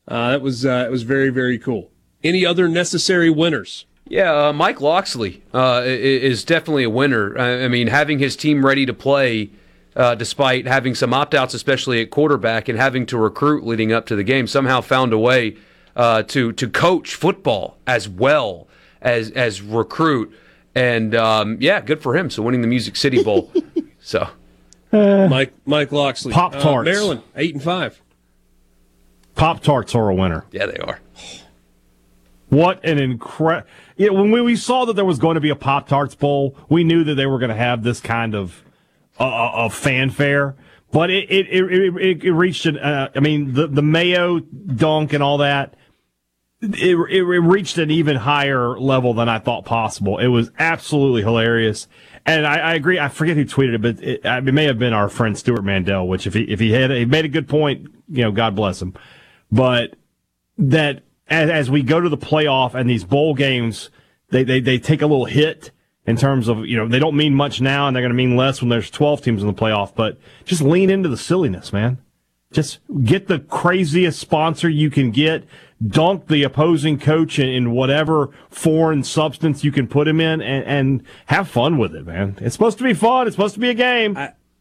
It was very, very cool. Any other necessary winners? Yeah, Mike Loxley is definitely a winner. I mean, having his team ready to play despite having some opt-outs, especially at quarterback, and having to recruit leading up to the game, somehow found a way to coach football as well as recruit. And, yeah, good for him. So winning the Music City Bowl. So Mike Loxley. Pop-Tarts. Maryland, 8-5. Pop-Tarts are a winner. Yeah, they are. What an incredible... When we saw that there was going to be a Pop-Tarts Bowl, we knew that they were going to have this kind of fanfare. But it reached... I mean, the mayo dunk and all that, it reached an even higher level than I thought possible. It was absolutely hilarious. And I agree. I forget who tweeted it, but it may have been our friend Stuart Mandel, which if he made a good point, you know, God bless him. But that... As we go to the playoff and these bowl games, they take a little hit in terms of, you know, they don't mean much now and they're going to mean less when there's 12 teams in the playoff. But just lean into the silliness, man. Just get the craziest sponsor you can get. Dunk the opposing coach in whatever foreign substance you can put him in and have fun with it, man. It's supposed to be fun. It's supposed to be a game.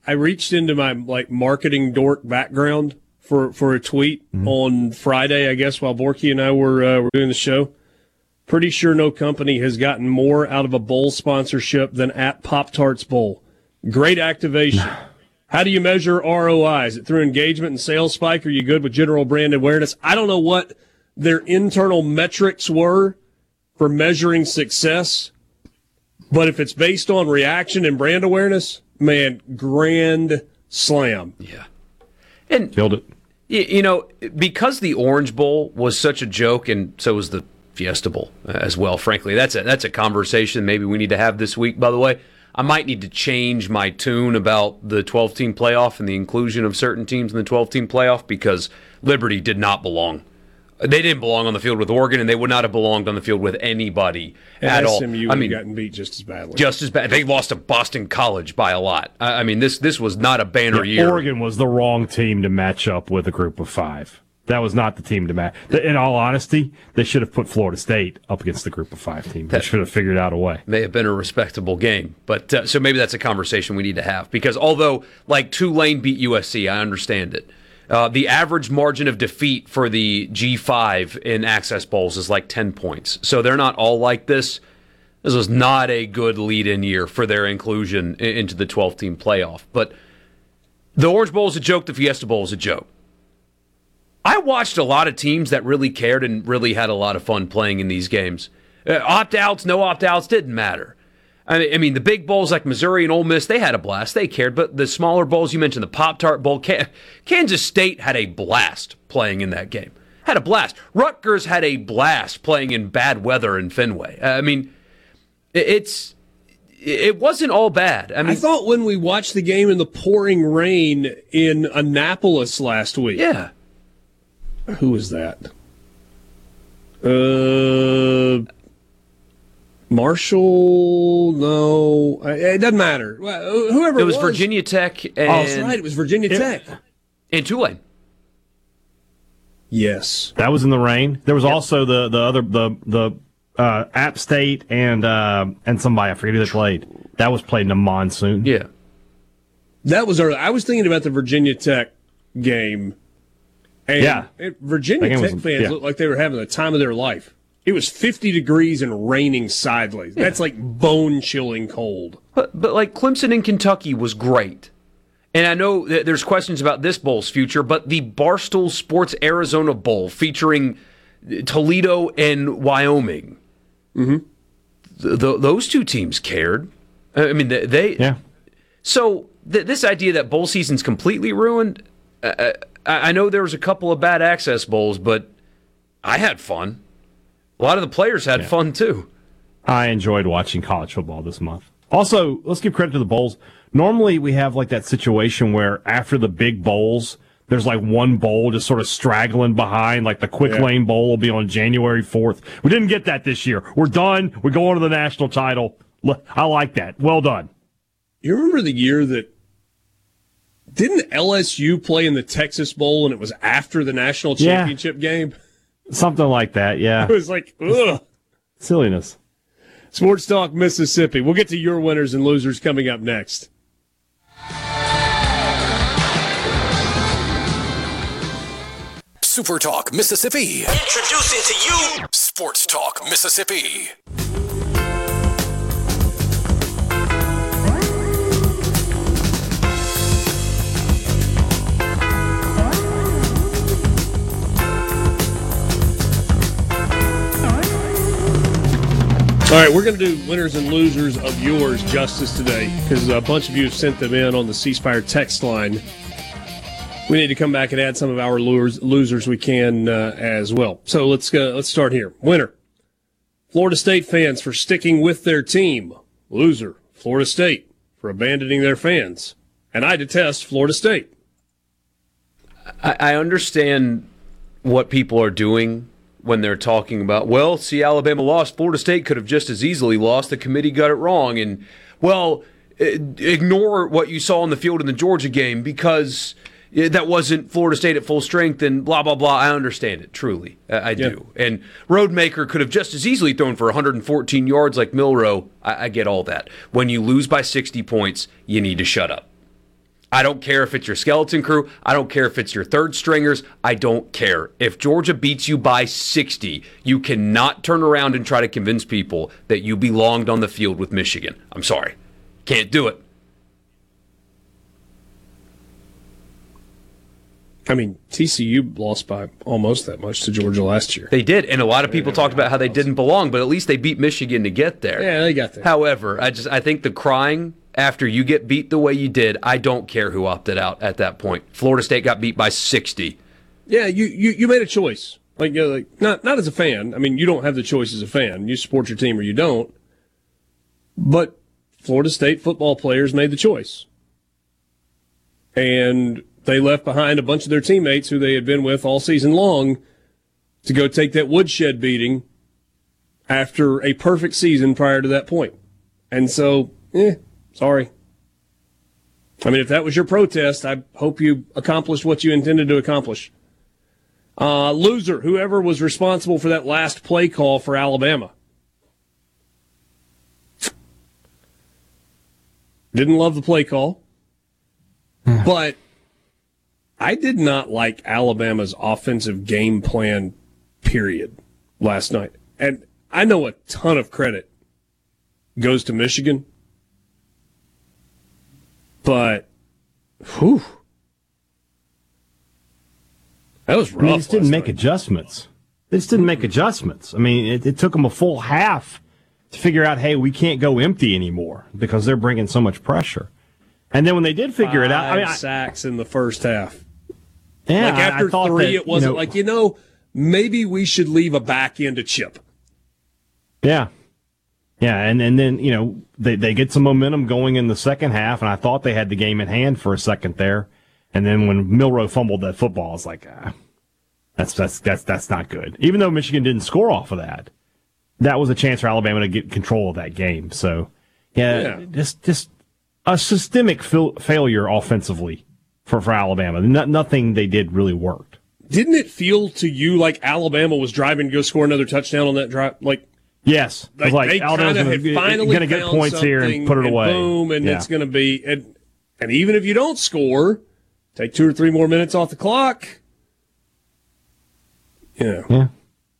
I reached into my, like, marketing dork background for a tweet on Friday, I guess, while Borky and I were doing the show. Pretty sure no company has gotten more out of a bowl sponsorship than at Pop-Tarts Bowl. Great activation. How do you measure ROI? Is it through engagement and sales spike? Are you good with general brand awareness? I don't know what their internal metrics were for measuring success, but if it's based on reaction and brand awareness, man, grand slam. Yeah. And killed it. You know, because the Orange Bowl was such a joke, and so was the Fiesta Bowl as well, frankly. That's a conversation maybe we need to have this week. By the way, I might need to change my tune about the 12-team playoff and the inclusion of certain teams in the 12-team playoff, because Liberty did not belong. They didn't belong on the field with Oregon, and they would not have belonged on the field with anybody at all. SMU would have gotten beat just as badly. Just as bad. They lost to Boston College by a lot. I mean, this was not a banner year. Oregon was the wrong team to match up with a group of five. That was not the team to match. In all honesty, they should have put Florida State up against the group of five team. They should have figured out a way. May have been a respectable game. But so maybe that's a conversation we need to have. Because although, like, Tulane beat USC, I understand it. The average margin of defeat for the G5 in access bowls is like 10 points. So they're not all like this. This was not a good lead-in year for their inclusion into the 12-team playoff. But the Orange Bowl is a joke. The Fiesta Bowl is a joke. I watched a lot of teams that really cared and really had a lot of fun playing in these games. Opt-outs, no opt-outs, didn't matter. I mean, the big bowls like Missouri and Ole Miss, they had a blast. They cared. But the smaller bowls, you mentioned the Pop-Tart Bowl. Kansas State had a blast playing in that game. Had a blast. Rutgers had a blast playing in bad weather in Fenway. I mean, it wasn't all bad. I mean, I thought when we watched the game in the pouring rain in Annapolis last week. Yeah. Who was that? Marshall, no, it doesn't matter. Whoever it was, Virginia Tech. And, oh, that's right. It was Virginia Tech and Tulane. Yes, that was in the rain. There was also the other App State and somebody, I forget who they played. That was played in a monsoon. Yeah, that was early. I was thinking about the Virginia Tech game. And Virginia Tech fans looked like they were having the time of their life. It was 50 degrees and raining sideways. Yeah. That's like bone-chilling cold. But like Clemson and Kentucky was great. And I know that there's questions about this bowl's future, but the Barstool Sports Arizona Bowl featuring Toledo and Wyoming, mm-hmm. Those two teams cared. I mean, they yeah. So this idea that bowl season's completely ruined, I know there was a couple of bad access bowls, but I had fun. A lot of the players had fun, too. I enjoyed watching college football this month. Also, let's give credit to the bowls. Normally, we have like that situation where after the big bowls, there's like one bowl just sort of straggling behind, like the quick lane bowl will be on January 4th. We didn't get that this year. We're done. We're going to the national title. I like that. Well done. You remember the year that didn't LSU play in the Texas Bowl and it was after the national championship game? Something like that, yeah. It was like, ugh. Silliness. Sports Talk Mississippi. We'll get to your winners and losers coming up next. Super Talk Mississippi. Introducing to you Sports Talk Mississippi. All right, we're going to do winners and losers of yours justice today because a bunch of you have sent them in on the C Spire text line. We need to come back and add some of our losers we can as well. So let's start here. Winner, Florida State fans for sticking with their team. Loser, Florida State for abandoning their fans. And I detest Florida State. I understand what people are doing when they're talking about, well, see, Alabama lost. Florida State could have just as easily lost. The committee got it wrong. And, well, ignore what you saw on the field in the Georgia game because that wasn't Florida State at full strength and blah, blah, blah. I understand it, truly. I do. And Roadmaker could have just as easily thrown for 114 yards like Milroe. I get all that. When you lose by 60 points, you need to shut up. I don't care if it's your skeleton crew. I don't care if it's your third stringers. I don't care. If Georgia beats you by 60, you cannot turn around and try to convince people that you belonged on the field with Michigan. I'm sorry. Can't do it. I mean, TCU lost by almost that much to Georgia last year. They did, and a lot of people talked about how they didn't belong, but at least they beat Michigan to get there. Yeah, they got there. However, I think the crying after you get beat the way you did, I don't care who opted out at that point. Florida State got beat by 60. Yeah, you made a choice. Like, you know, like not as a fan. I mean, you don't have the choice as a fan. You support your team or you don't. But Florida State football players made the choice. And they left behind a bunch of their teammates who they had been with all season long to go take that woodshed beating after a perfect season prior to that point. And so, sorry. I mean, if that was your protest, I hope you accomplished what you intended to accomplish. Loser, whoever was responsible for that last play call for Alabama. Didn't love the play call. But I did not like Alabama's offensive game plan, period, last night. And I know a ton of credit goes to Michigan. But, whew. That was rough. I mean, they just didn't make adjustments. I mean, it took them a full half to figure out, hey, we can't go empty anymore because they're bringing so much pressure. And then when they did figure it out, I mean, sacks in the first half. Yeah, like after I thought three, that, it wasn't like, maybe we should leave a back end to Chip. Yeah. Yeah, and then, they get some momentum going in the second half, and I thought they had the game in hand for a second there. And then when Milroe fumbled that football, I was like, that's not good. Even though Michigan didn't score off of that, that was a chance for Alabama to get control of that game. So, yeah. just a systemic failure offensively for Alabama. Nothing they did really worked. Didn't it feel to you like Alabama was driving to go score another touchdown on that drive? Like, yes. Like they Alabama's going to get points here and put it away. Boom, and it's going to be – and even if you don't score, take 2 or 3 more minutes off the clock. Yeah.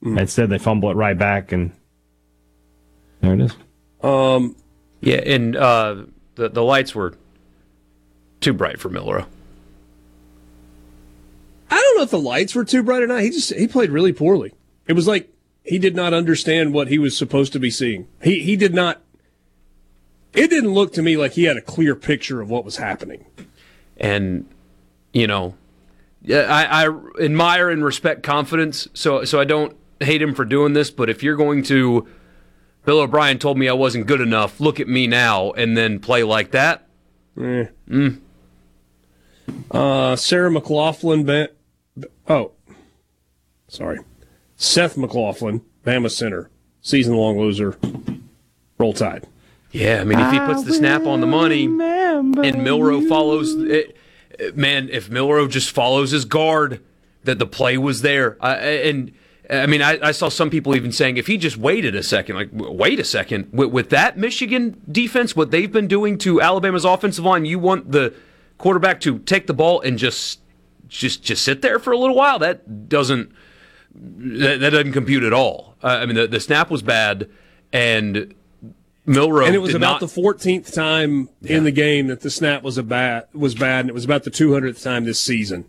Instead, they fumble it right back, and there it is. The lights were too bright for Milroe. I don't know if the lights were too bright or not. He played really poorly. It was like he did not understand what he was supposed to be seeing. He did not. It didn't look to me like he had a clear picture of what was happening. And I admire and respect confidence. So I don't hate him for doing this. But if you're going to Bill O'Brien told me I wasn't good enough. Look at me now, and then play like that. Sarah McLaughlin. Seth McLaughlin, Bama center, season-long loser. Roll Tide. Yeah, I mean, if he puts the snap on the money, and Milroe follows it, man, if Milroe just follows his guard, that the play was there, I mean, I saw some people even saying if he just waited a second, with that Michigan defense, what they've been doing to Alabama's offensive line, you want the quarterback to take the ball and just sit there for a little while. That doesn't compute at all. I mean, the snap was bad, and Milroe and it was about the 14th time in the game that the snap was bad, and it was about the 200th time this season.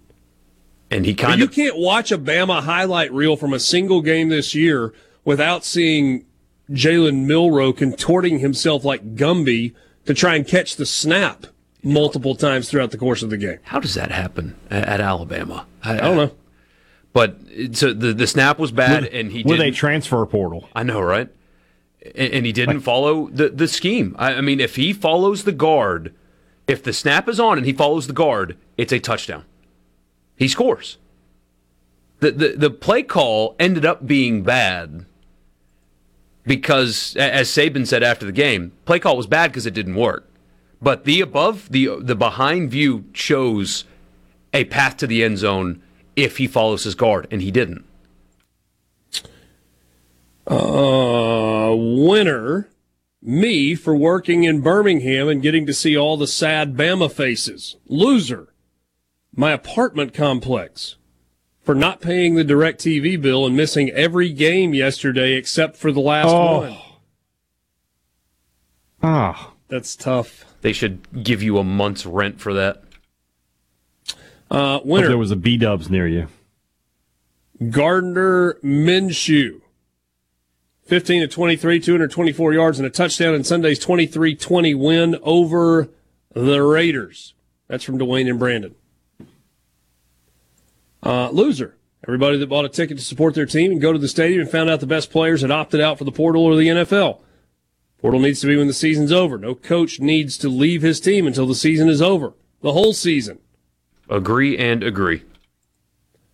And you can't watch a Bama highlight reel from a single game this year without seeing Jalen Milroe contorting himself like Gumby to try and catch the snap multiple times throughout the course of the game. How does that happen at Alabama? I don't know. But so the snap was bad, and he didn't. With a transfer portal. I know, right? And he didn't follow the scheme. I mean, if he follows the guard, if the snap is on and he follows the guard, it's a touchdown. He scores. The play call ended up being bad because, as Saban said after the game, play call was bad because it didn't work. But the behind view shows a path to the end zone if he follows his guard, and he didn't. Winner, me for working in Birmingham and getting to see all the sad Bama faces. Loser, my apartment complex for not paying the DirecTV bill and missing every game yesterday except for the last one. That's tough. They should give you a month's rent for that. Winner. If there was a B-dubs near you. Gardner Minshew. 15 to 23, 224 yards and a touchdown in Sunday's 23-20 win over the Raiders. That's from Dwayne and Brandon. Loser. Everybody that bought a ticket to support their team and go to the stadium and found out the best players had opted out for the portal or the NFL. Portal needs to be when the season's over. No coach needs to leave his team until the season is over. The whole season. Agree and agree.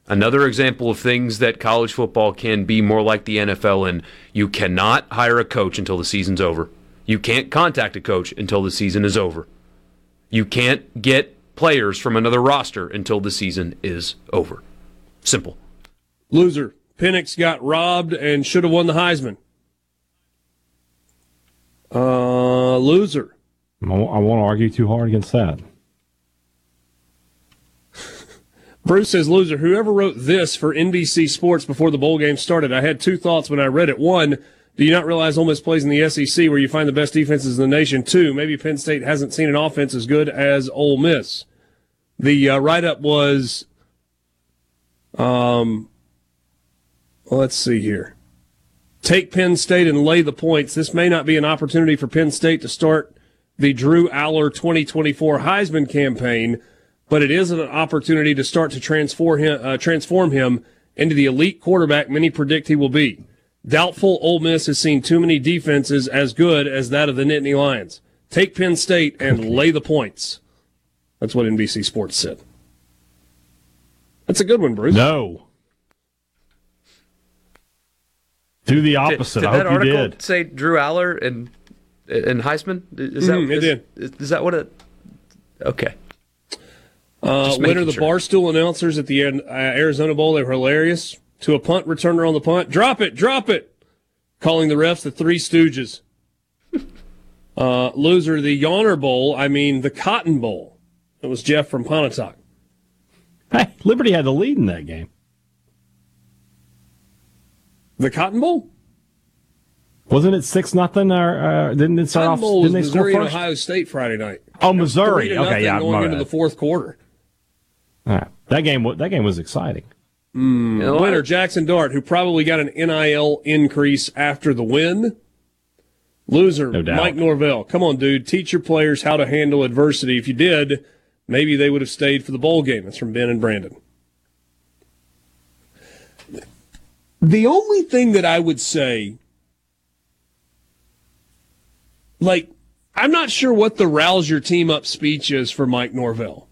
Another example of things that college football can be more like the NFL in. You cannot hire a coach until the season's over. You can't contact a coach until the season is over. You can't get players from another roster until the season is over. Simple. Loser. Penix got robbed and should have won the Heisman. Loser. I won't argue too hard against that. Bruce says, loser, whoever wrote this for NBC Sports before the bowl game started, I had two thoughts when I read it. One, do you not realize Ole Miss plays in the SEC where you find the best defenses in the nation? Two, maybe Penn State hasn't seen an offense as good as Ole Miss. The write-up was, let's see here. Take Penn State and lay the points. This may not be an opportunity for Penn State to start the Drew Allar 2024 Heisman campaign, but it is an opportunity to start to transform him into the elite quarterback many predict he will be. Doubtful Ole Miss has seen too many defenses as good as that of the Nittany Lions. Take Penn State and lay the points. That's what NBC Sports said. That's a good one, Bruce. No. Do the opposite. Did I hope that article you did. Say Drew Allar and Heisman? Is that what it? Okay. Winner, the Barstool announcers at the Arizona Bowl, they were hilarious. To a punt returner on the punt, drop it, calling the refs the Three Stooges. Loser, the Yawner Bowl. I mean, the Cotton Bowl. That was Jeff from Pontotoc. Hey, Liberty had the lead in that game. The Cotton Bowl? Wasn't it 6-0? Didn't it start off? Didn't they score first? Missouri and Ohio State Friday night. Oh, Missouri. Okay, yeah. Going into the fourth quarter. All right. That game was exciting. Winner, Jackson Dart, who probably got an NIL increase after the win. Loser, no doubt. Mike Norvell. Come on, dude. Teach your players how to handle adversity. If you did, maybe they would have stayed for the bowl game. That's from Ben and Brandon. The only thing that I would say, like, I'm not sure what the rouse your team up speech is for Mike Norvell.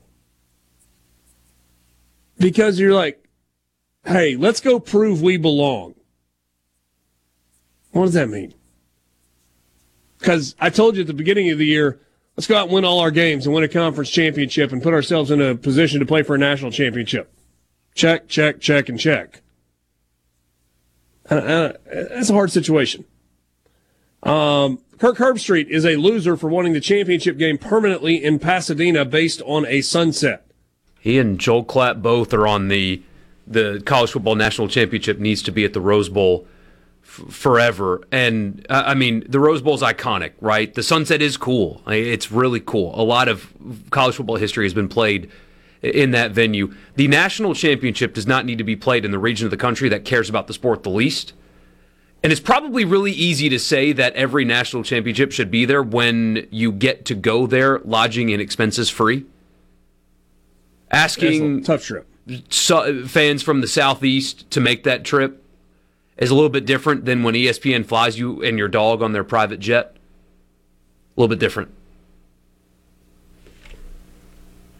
Because you're like, hey, let's go prove we belong. What does that mean? Because I told you at the beginning of the year, let's go out and win all our games and win a conference championship and put ourselves in a position to play for a national championship. Check, check, check, and check. That's a hard situation. Kirk Herbstreit is a loser for wanting the championship game permanently in Pasadena based on a sunset. He and Joel Klatt both are on the college football national championship needs to be at the Rose Bowl forever. And, I mean, the Rose Bowl is iconic, right? The sunset is cool. It's really cool. A lot of college football history has been played in that venue. The national championship does not need to be played in the region of the country that cares about the sport the least. And it's probably really easy to say that every national championship should be there when you get to go there, lodging and expenses free. Asking tough trip. Fans from the Southeast to make that trip is a little bit different than when ESPN flies you and your dog on their private jet. A little bit different.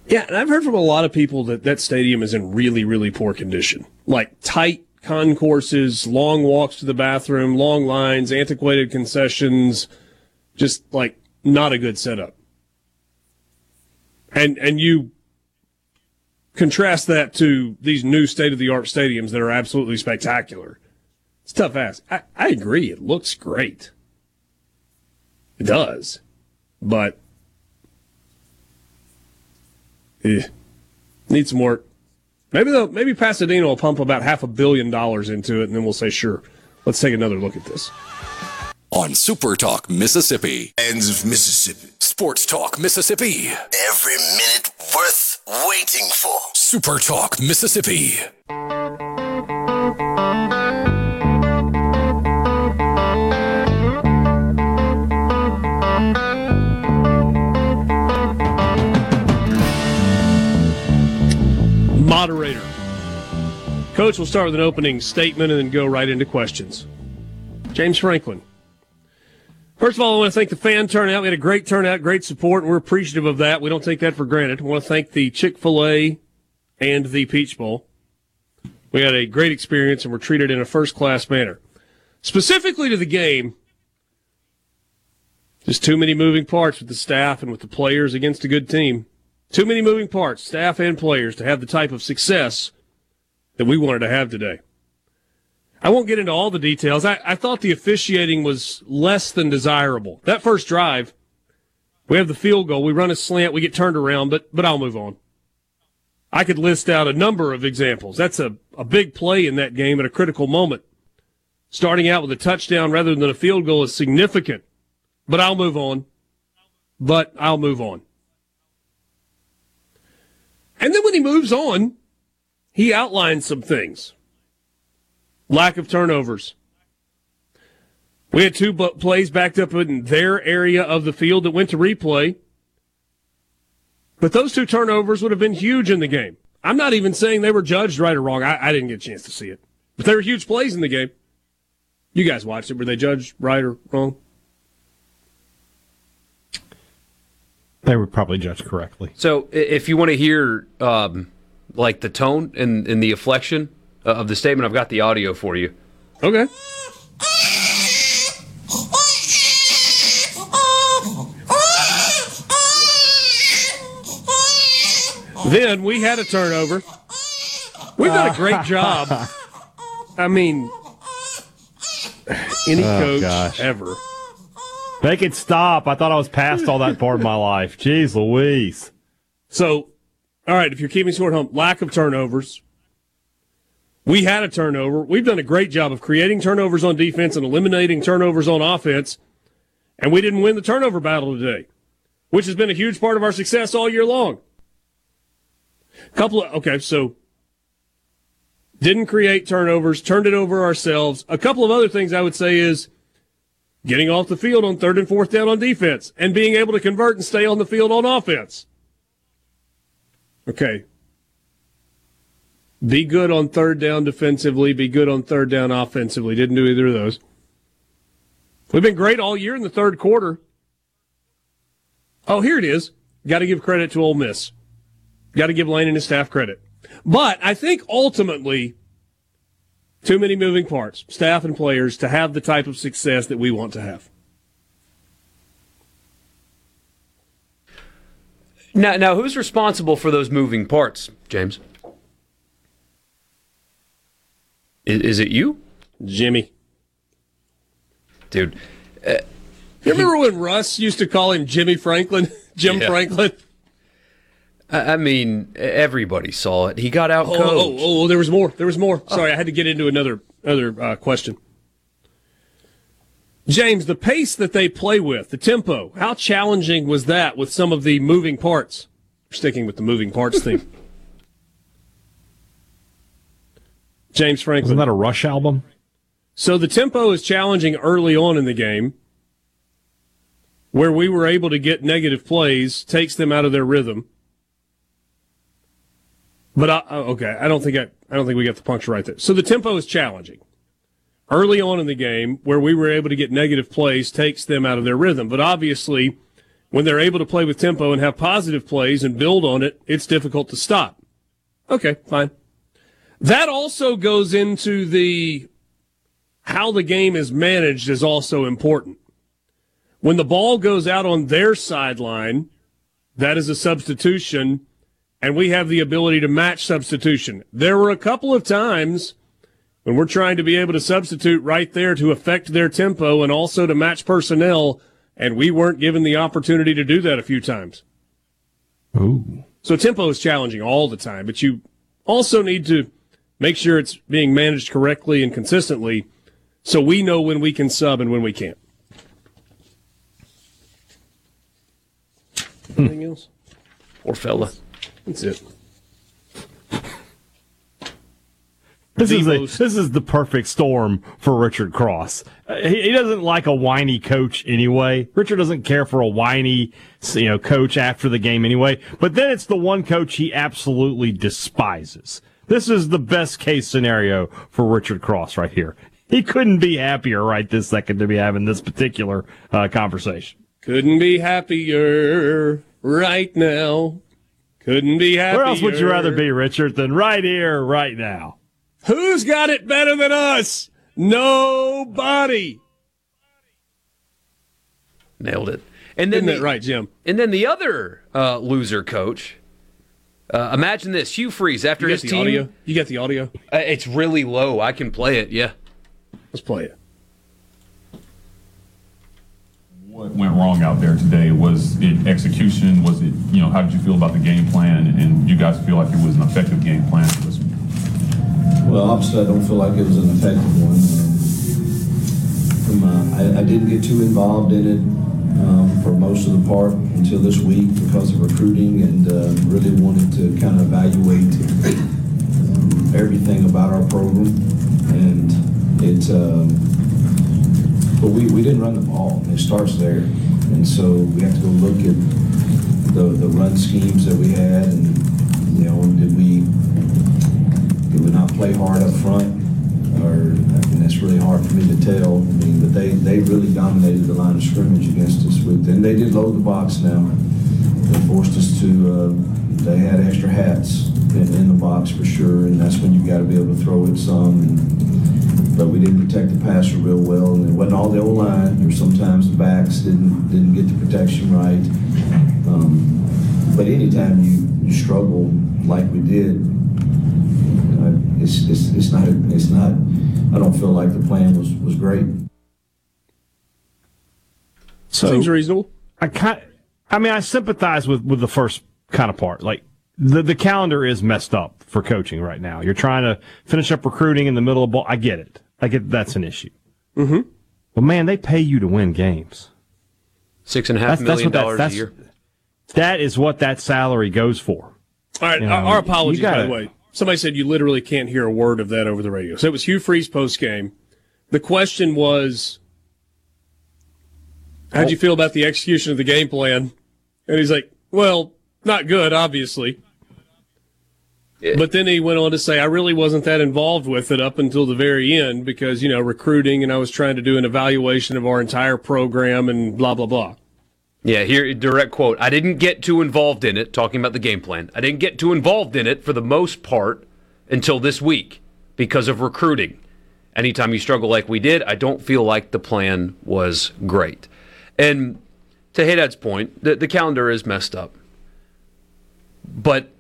Yeah, and I've heard from a lot of people that stadium is in really, really poor condition. Like tight concourses, long walks to the bathroom, long lines, antiquated concessions, just like not a good setup. And you contrast that to these new state-of-the-art stadiums that are absolutely spectacular. It's tough ass. I agree, it looks great. It does. But need some work. Maybe Pasadena will pump about $500 million into it, and then we'll say, sure, let's take another look at this. On Super Talk Mississippi. Ends of Mississippi. Sports Talk Mississippi. Every minute worth waiting for. Super Talk Mississippi. Moderator. Coach, we'll start with an opening statement and then go right into questions. James Franklin. First of all, I want to thank the fan turnout. We had a great turnout, great support, and we're appreciative of that. We don't take that for granted. I want to thank the Chick-fil-A and the Peach Bowl. We had a great experience and were treated in a first-class manner. Specifically to the game, just too many moving parts with the staff and with the players against a good team. Too many moving parts, staff and players, to have the type of success that we wanted to have today. I won't get into all the details. I thought the officiating was less than desirable. That first drive, we have the field goal, we run a slant, we get turned around, but I'll move on. I could list out a number of examples. That's a big play in that game at a critical moment. Starting out with a touchdown rather than a field goal is significant, but I'll move on. And then when he moves on, he outlines some things. Lack of turnovers. We had two plays backed up in their area of the field that went to replay. But those two turnovers would have been huge in the game. I'm not even saying they were judged right or wrong. I didn't get a chance to see it. But they were huge plays in the game. You guys watched it. Were they judged right or wrong? They were probably judged correctly. So if you want to hear like the tone and the inflection of the statement, I've got the audio for you. Okay. Then we had a turnover. We've done a great job. I mean, any coach ever. Make it stop. I thought I was past all that part of my life. Jeez Louise. So, all right, if you're keeping score at home, lack of turnovers. We had a turnover. We've done a great job of creating turnovers on defense and eliminating turnovers on offense, and we didn't win the turnover battle today, which has been a huge part of our success all year long. So didn't create turnovers, turned it over ourselves. A couple of other things I would say is getting off the field on third and fourth down on defense and being able to convert and stay on the field on offense. Okay. Be good on third down defensively. Be good on third down offensively. Didn't do either of those. We've been great all year in the third quarter. Oh, here it is. Got to give credit to Ole Miss. Got to give Lane and his staff credit. But I think ultimately, too many moving parts, staff and players, to have the type of success that we want to have. Now who's responsible for those moving parts, James? Is it you? Jimmy. Dude. You remember when Russ used to call him Jimmy Franklin? Franklin? I mean, everybody saw it. He got outcoached. There was more. Sorry, I had to get into another question. James, the pace that they play with, the tempo, how challenging was that with some of the moving parts? We're sticking with the moving parts theme. James Franklin. Wasn't that a Rush album? So the tempo is challenging early on in the game where we were able to get negative plays, takes them out of their rhythm. But, I don't think we got the puncture right there. So the tempo is challenging early on in the game where we were able to get negative plays, takes them out of their rhythm. But obviously, when they're able to play with tempo and have positive plays and build on it, it's difficult to stop. Okay, fine. That also goes into the how the game is managed is also important. When the ball goes out on their sideline, that is a substitution, and we have the ability to match substitution. There were a couple of times when we're trying to be able to substitute right there to affect their tempo and also to match personnel, and we weren't given the opportunity to do that a few times. Ooh. So tempo is challenging all the time, but you also need to make sure it's being managed correctly and consistently so we know when we can sub and when we can't. Anything else? Poor fella. That's it. This is the perfect storm for Richard Cross. He doesn't like a whiny coach anyway. Richard doesn't care for a whiny, coach after the game anyway. But then it's the one coach he absolutely despises. This is the best case scenario for Richard Cross right here. He couldn't be happier right this second to be having this particular conversation. Couldn't be happier right now. Couldn't be happier. Where else would you rather be, Richard, than right here, right now? Who's got it better than us? Nobody. Nailed it. And then isn't that right, Jim? And then the other loser coach. Imagine this. Hugh Freeze after his team. Audio? You got the audio? It's really low. I can play it, yeah. Let's play it. What went wrong out there today? Was it execution? Was it, how did you feel about the game plan? And you guys feel like it was an effective game plan for this week? Well, obviously, I don't feel like it was an effective one. I didn't get too involved in it for most of the part until this week because of recruiting and really wanted to kind of evaluate everything about our program. And it's, but we didn't run the ball. It starts there. And so we have to go look at the run schemes that we had and, did we not play hard up front? That's really hard for me to tell. But they really dominated the line of scrimmage against us. And they did load the box now. They forced us to, they had extra hats in the box for sure, and that's when you got to be able to throw it some. But we didn't protect the passer real well, and it wasn't all the O-line, or sometimes the backs didn't get the protection right. But anytime you struggle like we did, It's not. I don't feel like the plan was great. So seems reasonable. I sympathize with the first kind of part. Like the calendar is messed up for coaching right now. You're trying to finish up recruiting in the middle of ball. I get it. That's an issue. Mm-hmm. But man, they pay you to win games. $6.5 million a year. That is what that salary goes for. All right. Our apologies, by the way. Somebody said you literally can't hear a word of that over the radio. So it was Hugh Freeze postgame. The question was, how'd you feel about the execution of the game plan? And he's like, well, not good, obviously. Yeah. But then he went on to say, I really wasn't that involved with it up until the very end because, recruiting and I was trying to do an evaluation of our entire program and blah, blah, blah. Yeah, here, direct quote. I didn't get too involved in it, talking about the game plan. I didn't get too involved in it for the most part until this week because of recruiting. Anytime you struggle like we did, I don't feel like the plan was great. And to Haydad's point, the calendar is messed up. But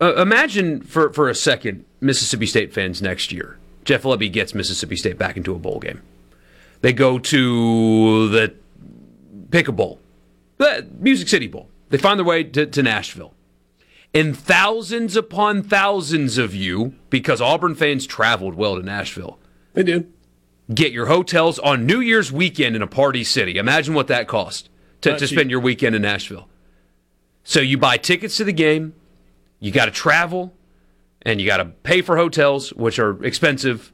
imagine for a second Mississippi State fans next year. Jeff Lebby gets Mississippi State back into a bowl game. They go to the Pick a Bowl. The Music City Bowl. They find their way to Nashville. And thousands upon thousands of you, because Auburn fans traveled well to Nashville. They did. Get your hotels on New Year's weekend in a party city. Imagine what that cost to spend your weekend in Nashville. So you buy tickets to the game, you got to travel, and you got to pay for hotels, which are expensive.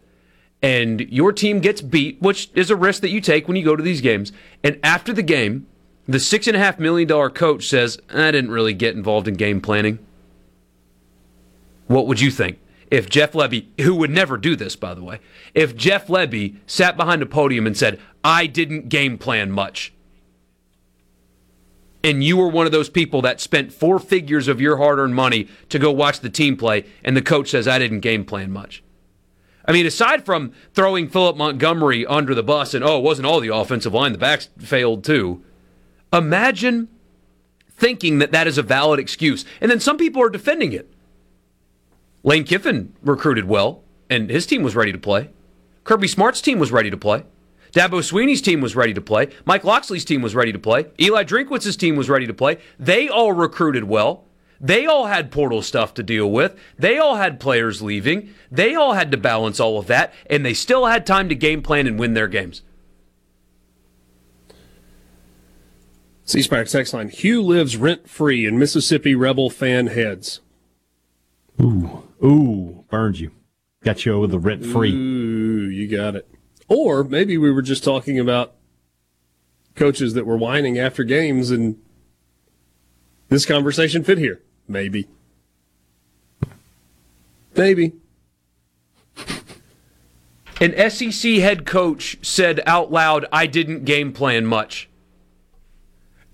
And your team gets beat, which is a risk that you take when you go to these games. And after the game, the $6.5 million coach says, I didn't really get involved in game planning. What would you think if Jeff Lebby, who would never do this, by the way, if Jeff Lebby sat behind a podium and said, I didn't game plan much, and you were one of those people that spent four figures of your hard-earned money to go watch the team play, and the coach says, I didn't game plan much? I mean, aside from throwing Philip Montgomery under the bus and, it wasn't all the offensive line, the backs failed too, imagine thinking that is a valid excuse. And then some people are defending it. Lane Kiffin recruited well, and his team was ready to play. Kirby Smart's team was ready to play. Dabo Sweeney's team was ready to play. Mike Loxley's team was ready to play. Eli Drinkwitz's team was ready to play. They all recruited well. They all had portal stuff to deal with. They all had players leaving. They all had to balance all of that, and they still had time to game plan and win their games. C Spire text line. Hugh lives rent-free in Mississippi Rebel fan heads. Ooh, burned you. Got you with the rent free. Ooh, you got it. Or maybe we were just talking about coaches that were whining after games, and this conversation fit here. Maybe. An SEC head coach said out loud, I didn't game plan much.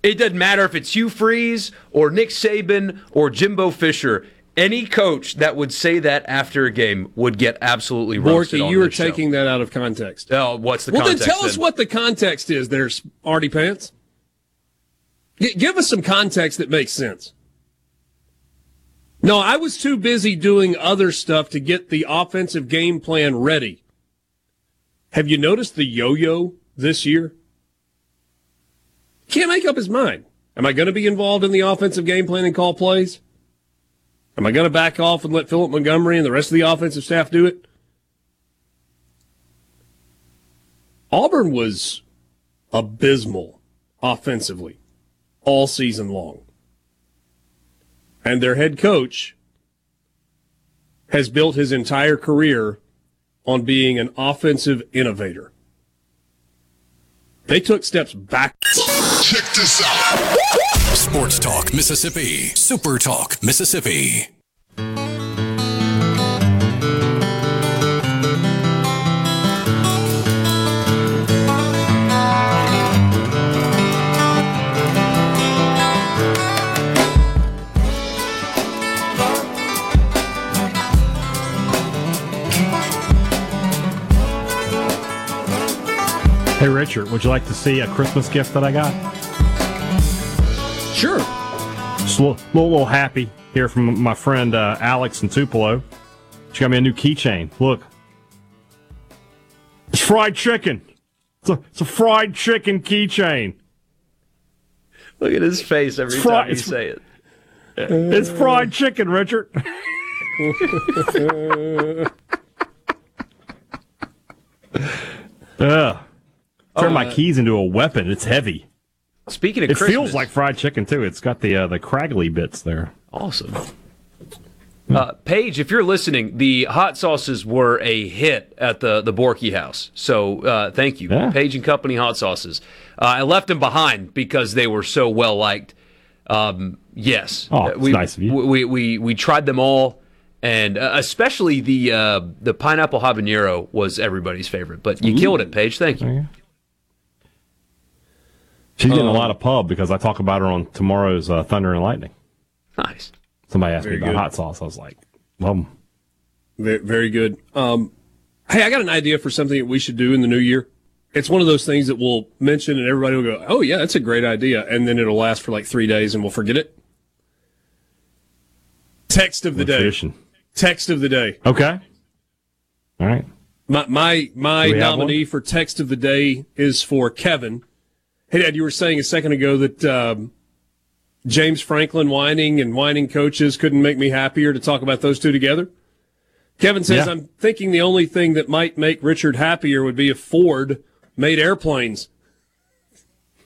It doesn't matter if it's Hugh Freeze or Nick Saban or Jimbo Fisher. Any coach that would say that after a game would get absolutely roasted. Borky, you are taking that out of context. Oh, what's the context? Well, then tell us what the context is there, Smarty Pants. Give us some context that makes sense. No, I was too busy doing other stuff to get the offensive game plan ready. Have you noticed the yo-yo this year? Can't make up his mind. Am I going to be involved in the offensive game plan and call plays? Am I going to back off and let Philip Montgomery and the rest of the offensive staff do it? Auburn was abysmal offensively all season long. And their head coach has built his entire career on being an offensive innovator. They took steps back. Check this out. Sports Talk Mississippi. Super Talk Mississippi. Hey, Richard, would you like to see a Christmas gift that I got? Sure. Just a little happy here from my friend Alex in Tupelo. She got me a new keychain. Look. It's fried chicken. It's a fried chicken keychain. Look at his face every time you say it. It's fried chicken, Richard. Turn my keys into a weapon. It's heavy. Speaking of Christmas. It feels like fried chicken, too. It's got the craggly bits there. Awesome. Paige, if you're listening, the hot sauces were a hit at the Borky house. So thank you. Yeah. Paige and Company hot sauces. I left them behind because they were so well-liked. Yes. Oh, that's nice of you. We tried them all. And especially the pineapple habanero was everybody's favorite. But you killed it, Paige. Thank you. Yeah. She's getting a lot of pub because I talk about her on tomorrow's Thunder and Lightning. Nice. Somebody asked me about hot sauce. I was like, love them. Very, very good. Hey, I got an idea for something that we should do in the new year. It's one of those things that we'll mention and everybody will go, oh, yeah, that's a great idea. And then it'll last for like 3 days and we'll forget it. Text of the day. Tradition. Text of the day. Okay. All right. My nominee for text of the day is for Kevin. Hey, Dad, you were saying a second ago that James Franklin whining and whining coaches couldn't make me happier to talk about those two together. Kevin says, yeah. I'm thinking the only thing that might make Richard happier would be if Ford made airplanes.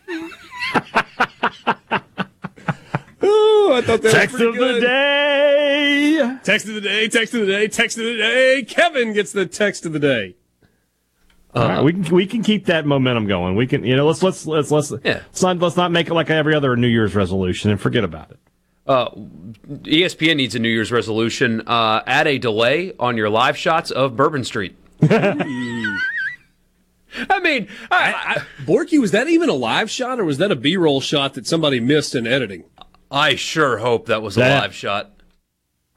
Ooh, I thought that text was pretty good. Text of the day. Kevin gets the text of the day. All right, we can keep that momentum going. We can, let's not make it like every other New Year's resolution and forget about it. ESPN needs a New Year's resolution. Add a delay on your live shots of Bourbon Street. I mean, Borky, was that even a live shot or was that a B-roll shot that somebody missed in editing? I sure hope that was a live shot.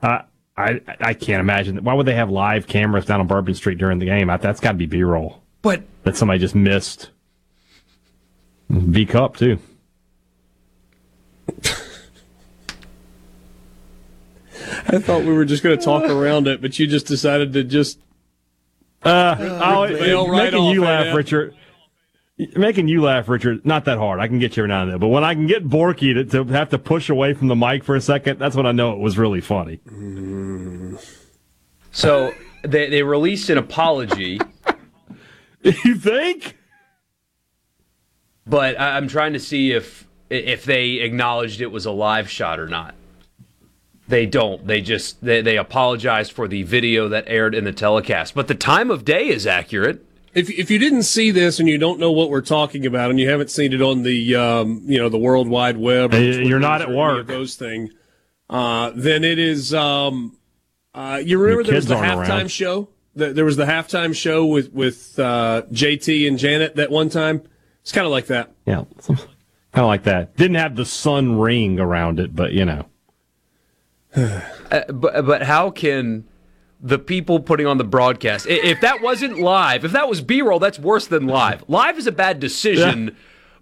I can't imagine that. Why would they have live cameras down on Bourbon Street during the game? That's got to be B-roll. But that somebody just missed. B-Cup, too. I thought we were just going to talk around it, but you just decided to just... Richard. Making you laugh, Richard, not that hard. I can get you every now and then. But when I can get Borky to have to push away from the mic for a second, that's when I know it was really funny. So they released an apology. You think? But I'm trying to see if they acknowledged it was a live shot or not. They don't. They just they apologized for the video that aired in the telecast. But the time of day is accurate. If you didn't see this and you don't know what we're talking about and you haven't seen it on the the World Wide Web, or you're not at work. Those thing, then it is. You remember there was the halftime show. There was the halftime show with JT and Janet that one time. It's kind of like that. Yeah, kind of like that. Didn't have the sun ring around it, but you know. But how can the people putting on the broadcast, if that wasn't live, if that was B-roll, that's worse than live. Live is a bad decision,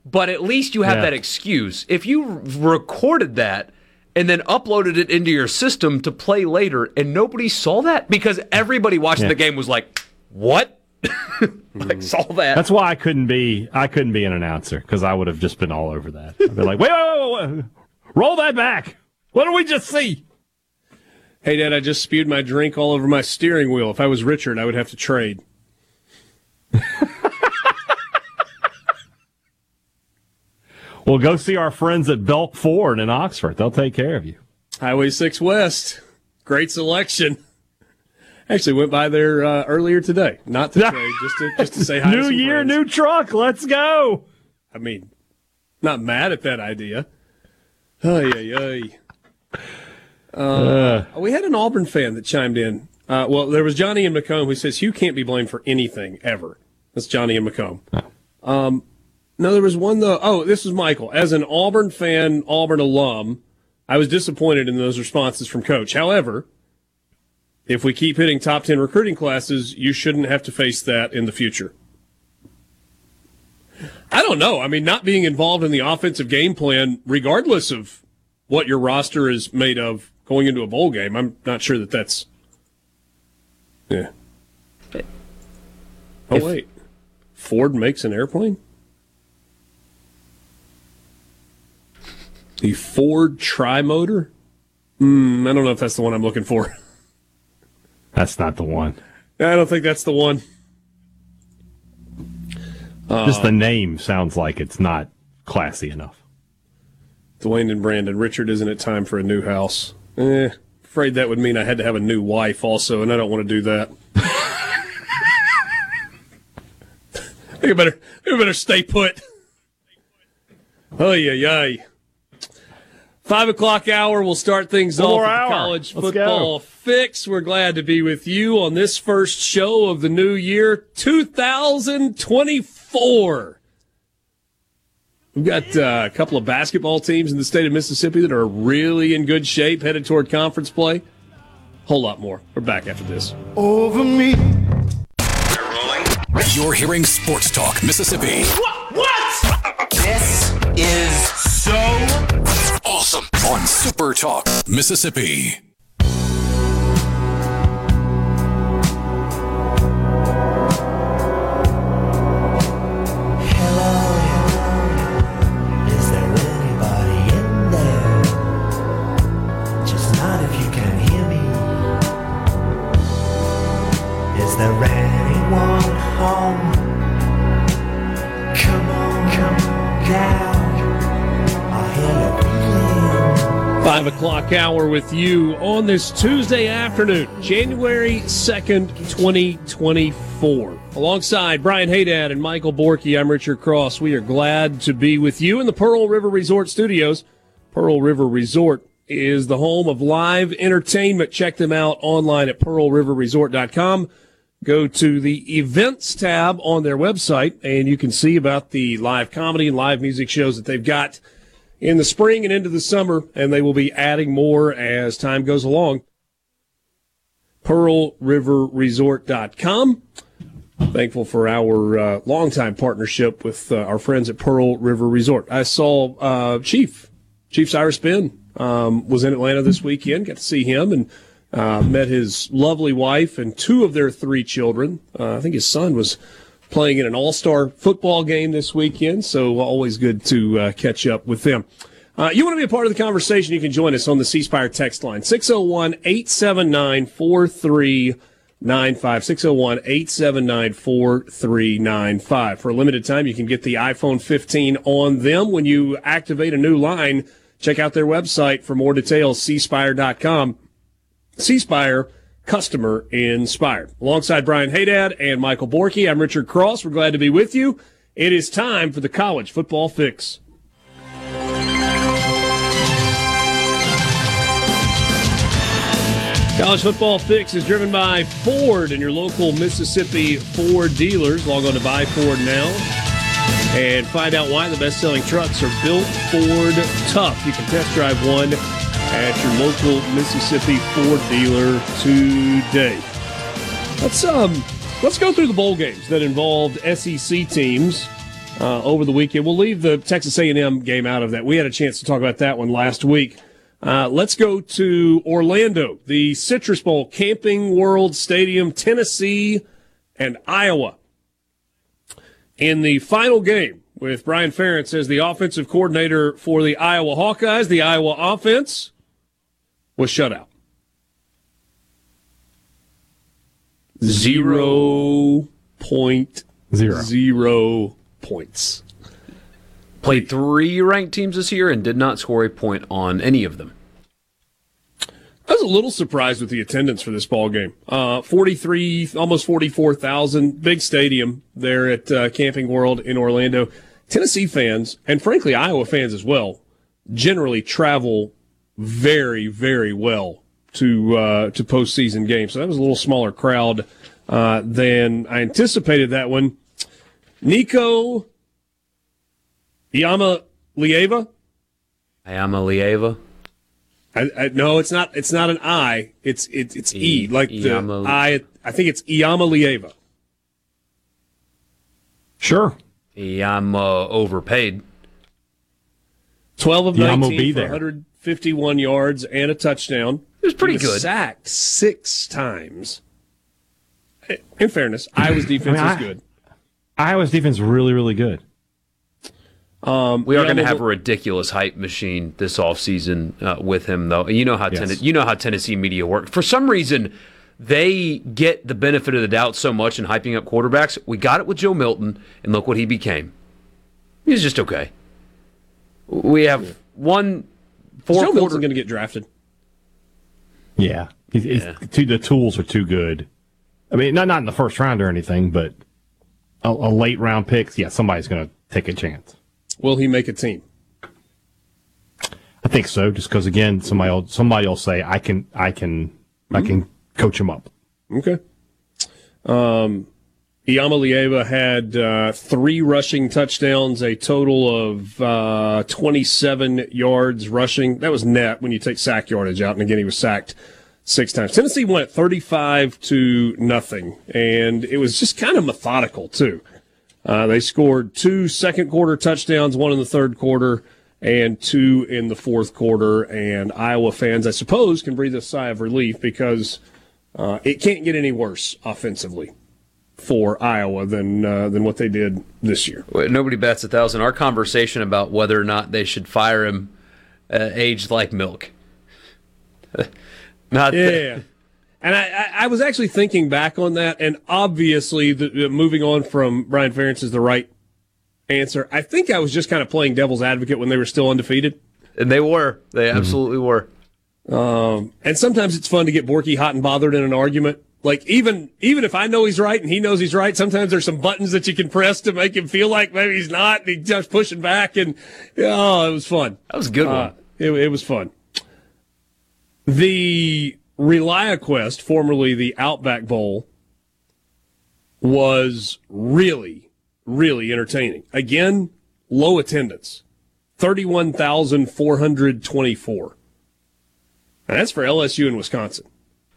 but at least you have that excuse. If you recorded that and then uploaded it into your system to play later and nobody saw that because everybody watching the game was like, what? Saw that. That's why I couldn't be an announcer because I would have just been all over that. I'd be like, wait, roll that back. What did we just see? Hey, Dad, I just spewed my drink all over my steering wheel. If I was Richard, I would have to trade. Well, go see our friends at Belk Ford in Oxford. They'll take care of you. Highway 6 West. Great selection. Actually went by there earlier today. Not to trade, just to say hi to some friends. New truck. Let's go. I mean, not mad at that idea. Ay. We had an Auburn fan that chimed in. There was Johnny and McComb who says Hugh can't be blamed for anything ever. That's Johnny and McComb. No, there was one though. Oh, this is Michael. As an Auburn fan, Auburn alum, I was disappointed in those responses from Coach. However, if we keep hitting top 10 recruiting classes, you shouldn't have to face that in the future. I don't know. I mean, not being involved in the offensive game plan, regardless of what your roster is made of going into a bowl game, I'm not sure that that's... Yeah. Wait. Ford makes an airplane? The Ford Tri-Motor? I don't know if that's the one I'm looking for. That's not the one. I don't think that's the one. Just the name sounds like it's not classy enough. Dwayne and Brandon, Richard, isn't it time for a new house? Afraid that would mean I had to have a new wife also, and I don't want to do that. I think I better stay put. Ay. 5 o'clock hour, we'll start things off with the college football fix. We're glad to be with you on this first show of the new year, 2024. We've got a couple of basketball teams in the state of Mississippi that are really in good shape, headed toward conference play. Whole lot more. We're back after this. Over me. We're rolling. You're hearing Sports Talk Mississippi. What? This is so awesome on Super Talk Mississippi. Hour with you on this Tuesday afternoon, January 2nd, 2024. Alongside Brian Haydad and Michael Borky, I'm Richard Cross. We are glad to be with you in the Pearl River Resort studios. Pearl River Resort is the home of live entertainment. Check them out online at pearlriverresort.com. Go to the events tab on their website, and you can see about the live comedy and live music shows that they've got in the spring and into the summer, and they will be adding more as time goes along. PearlRiverResort.com. Thankful for our longtime partnership with our friends at Pearl River Resort. I saw Chief Cyrus Benn was in Atlanta this weekend. Got to see him and met his lovely wife and two of their three children. I think his son was playing in an all-star football game this weekend, so always good to catch up with them. You want to be a part of the conversation, you can join us on the C Spire text line, 601-879-4395, 601-879-4395. For a limited time, you can get the iPhone 15 on them when you activate a new line Check out their website for more details, cspire.com. C Spire, customer inspired. Alongside Brian Haydad and Michael Borky, I'm Richard Cross. We're glad to be with you. It is time for the College Football Fix. College Football Fix is driven by Ford and your local Mississippi Ford dealers. Log on to Buy Ford now and find out why the best-selling trucks are built Ford tough. You can test drive one at your local Mississippi Ford dealer today. Let's go through the bowl games that involved SEC teams over the weekend. We'll leave the Texas A&M game out of that. We had a chance to talk about that one last week. Let's go to Orlando, the Citrus Bowl, Camping World Stadium, Tennessee and Iowa. In the final game with Brian Ferentz as the offensive coordinator for the Iowa Hawkeyes, the Iowa offense was shut out. 0.0 points. Played three ranked teams this year and did not score a point on any of them. I was a little surprised with the attendance for this ball game. 43, almost 44,000, big stadium there at Camping World in Orlando. Tennessee fans, and frankly Iowa fans as well, generally travel very, very well to postseason games. So that was a little smaller crowd than I anticipated that one. Nico Iamaleava? Iamaleava? I no, it's not an I. It's E. Like the I think it's Iamaleava. Sure. Iama overpaid. 12 of 19 for 151 yards and a touchdown. It was pretty good. Sacked 6 times. In fairness, Iowa's defense is good. Iowa's defense really, really good. We are going to have a ridiculous hype machine this offseason with him, though. You know how Tennessee media works. For some reason, they get the benefit of the doubt so much in hyping up quarterbacks. We got it with Joe Milton, and look what he became. He was just okay. We have one four. Joe Milton's going to get drafted. Yeah, the tools are too good. I mean, not in the first round or anything, but a late round pick. Yeah, somebody's going to take a chance. Will he make a team? I think so, just because, again, somebody will say, I can coach him up. Okay. Iamaleava had 3 rushing touchdowns, a total of 27 yards rushing. That was net when you take sack yardage out, and again, he was sacked 6 times. Tennessee won at 35-0, and it was just kind of methodical, too. They scored 2 second-quarter touchdowns, 1 in the third quarter and 2 in the fourth quarter. And Iowa fans, I suppose, can breathe a sigh of relief because it can't get any worse offensively for Iowa than what they did this year. Nobody bats 1,000. Our conversation about whether or not they should fire him aged like milk. And I was actually thinking back on that, and obviously moving on from Brian Ferentz is the right answer. I think I was just kind of playing devil's advocate when they were still undefeated. And they were. They absolutely were. And sometimes it's fun to get Borky hot and bothered in an argument. Like, even if I know he's right and he knows he's right, sometimes there's some buttons that you can press to make him feel like maybe he's not, and he's just pushing back, and it was fun. That was a good one. It was fun. The ReliaQuest, formerly the Outback Bowl, was really, really entertaining. Again, low attendance, 31,424. And that's for LSU and Wisconsin.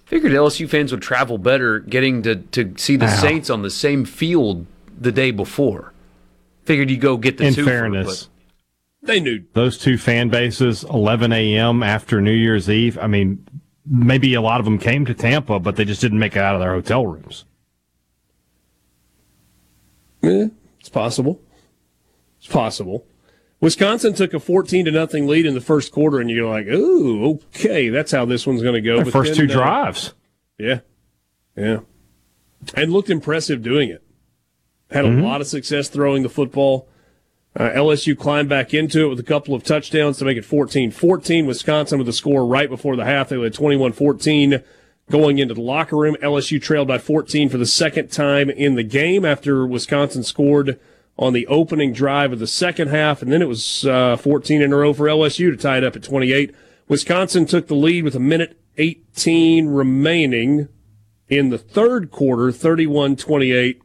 Figured LSU fans would travel better getting to see the Saints on the same field the day before. Figured you go get the two. In fairness, they knew. Those two fan bases, 11 a.m. after New Year's Eve, I mean, maybe a lot of them came to Tampa, but they just didn't make it out of their hotel rooms. Yeah, it's possible. It's possible. Wisconsin took a 14-0 lead in the first quarter, and you're like, ooh, okay, that's how this one's going to go. The first two drives. Yeah. And looked impressive doing it. Had a lot of success throwing the football. LSU climbed back into it with a couple of touchdowns to make it 14-14. Wisconsin with a score right before the half. They led 21-14 going into the locker room. LSU trailed by 14 for the second time in the game after Wisconsin scored on the opening drive of the second half. And then it was 14 in a row for LSU to tie it up at 28. Wisconsin took the lead with a minute 18 remaining in the third quarter, 31-28.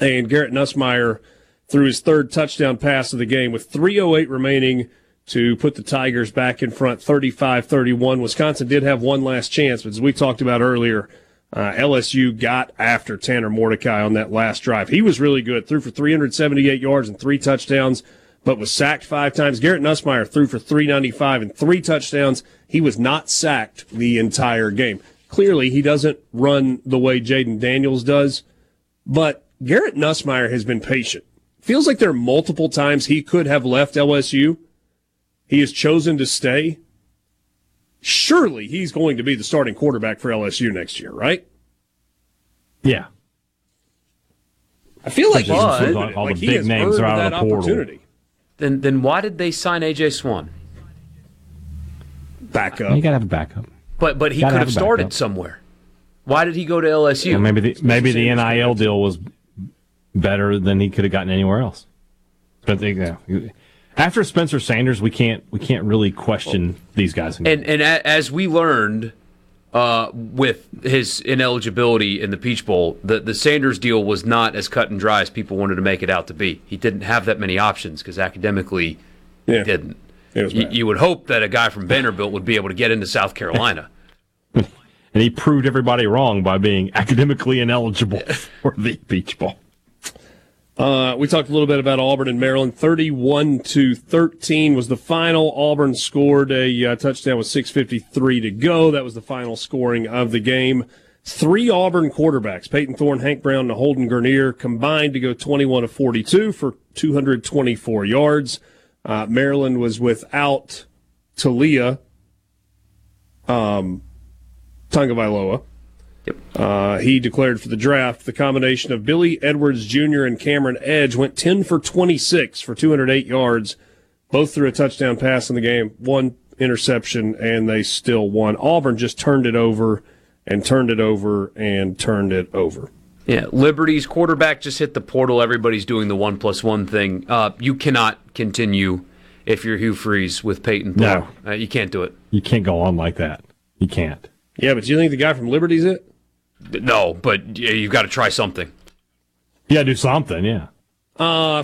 And Garrett Nussmeier through his third touchdown pass of the game with 3:08 remaining to put the Tigers back in front, 35-31. Wisconsin did have one last chance, but as we talked about earlier, LSU got after Tanner Mordecai on that last drive. He was really good, threw for 378 yards and three touchdowns, but was sacked five times. Garrett Nussmeier threw for 395 and three touchdowns. He was not sacked the entire game. Clearly, he doesn't run the way Jaden Daniels does, but Garrett Nussmeier has been patient. Feels like there are multiple times he could have left LSU. He has chosen to stay. Surely he's going to be the starting quarterback for LSU next year, right? Yeah. I feel like all the big names are out of the portal. Then why did they sign A.J. Swan? Backup. You got to have a backup. But he could have started somewhere. Why did he go to LSU? Well, maybe the NIL deal was better than he could have gotten anywhere else. But after Spencer Sanders, we can't really question these guys anymore. And as we learned with his ineligibility in the Peach Bowl, the Sanders deal was not as cut and dry as people wanted to make it out to be. He didn't have that many options because academically he didn't. You would hope that a guy from Vanderbilt would be able to get into South Carolina. And he proved everybody wrong by being academically ineligible for the Peach Bowl. We talked a little bit about Auburn and Maryland. 31-13 was the final. Auburn scored a touchdown with 6:53 to go. That was the final scoring of the game. Three Auburn quarterbacks, Peyton Thorne, Hank Brown, and Holden Garnier, combined to go 21-42 for 224 yards. Maryland was without Talia Tagovailoa. Yep. He declared for the draft. The combination of Billy Edwards Jr. and Cameron Edge went 10 for 26 for 208 yards. Both threw a touchdown pass in the game, one interception, and they still won. Auburn just turned it over and turned it over and turned it over. Yeah, Liberty's quarterback just hit the portal. Everybody's doing the 1+1 thing. You cannot continue if you're Hugh Freeze with Peyton Thorne. No. You can't do it. You can't go on like that. You can't. Yeah, but do you think the guy from Liberty's it? No, but you've got to try something. Yeah, do something, yeah.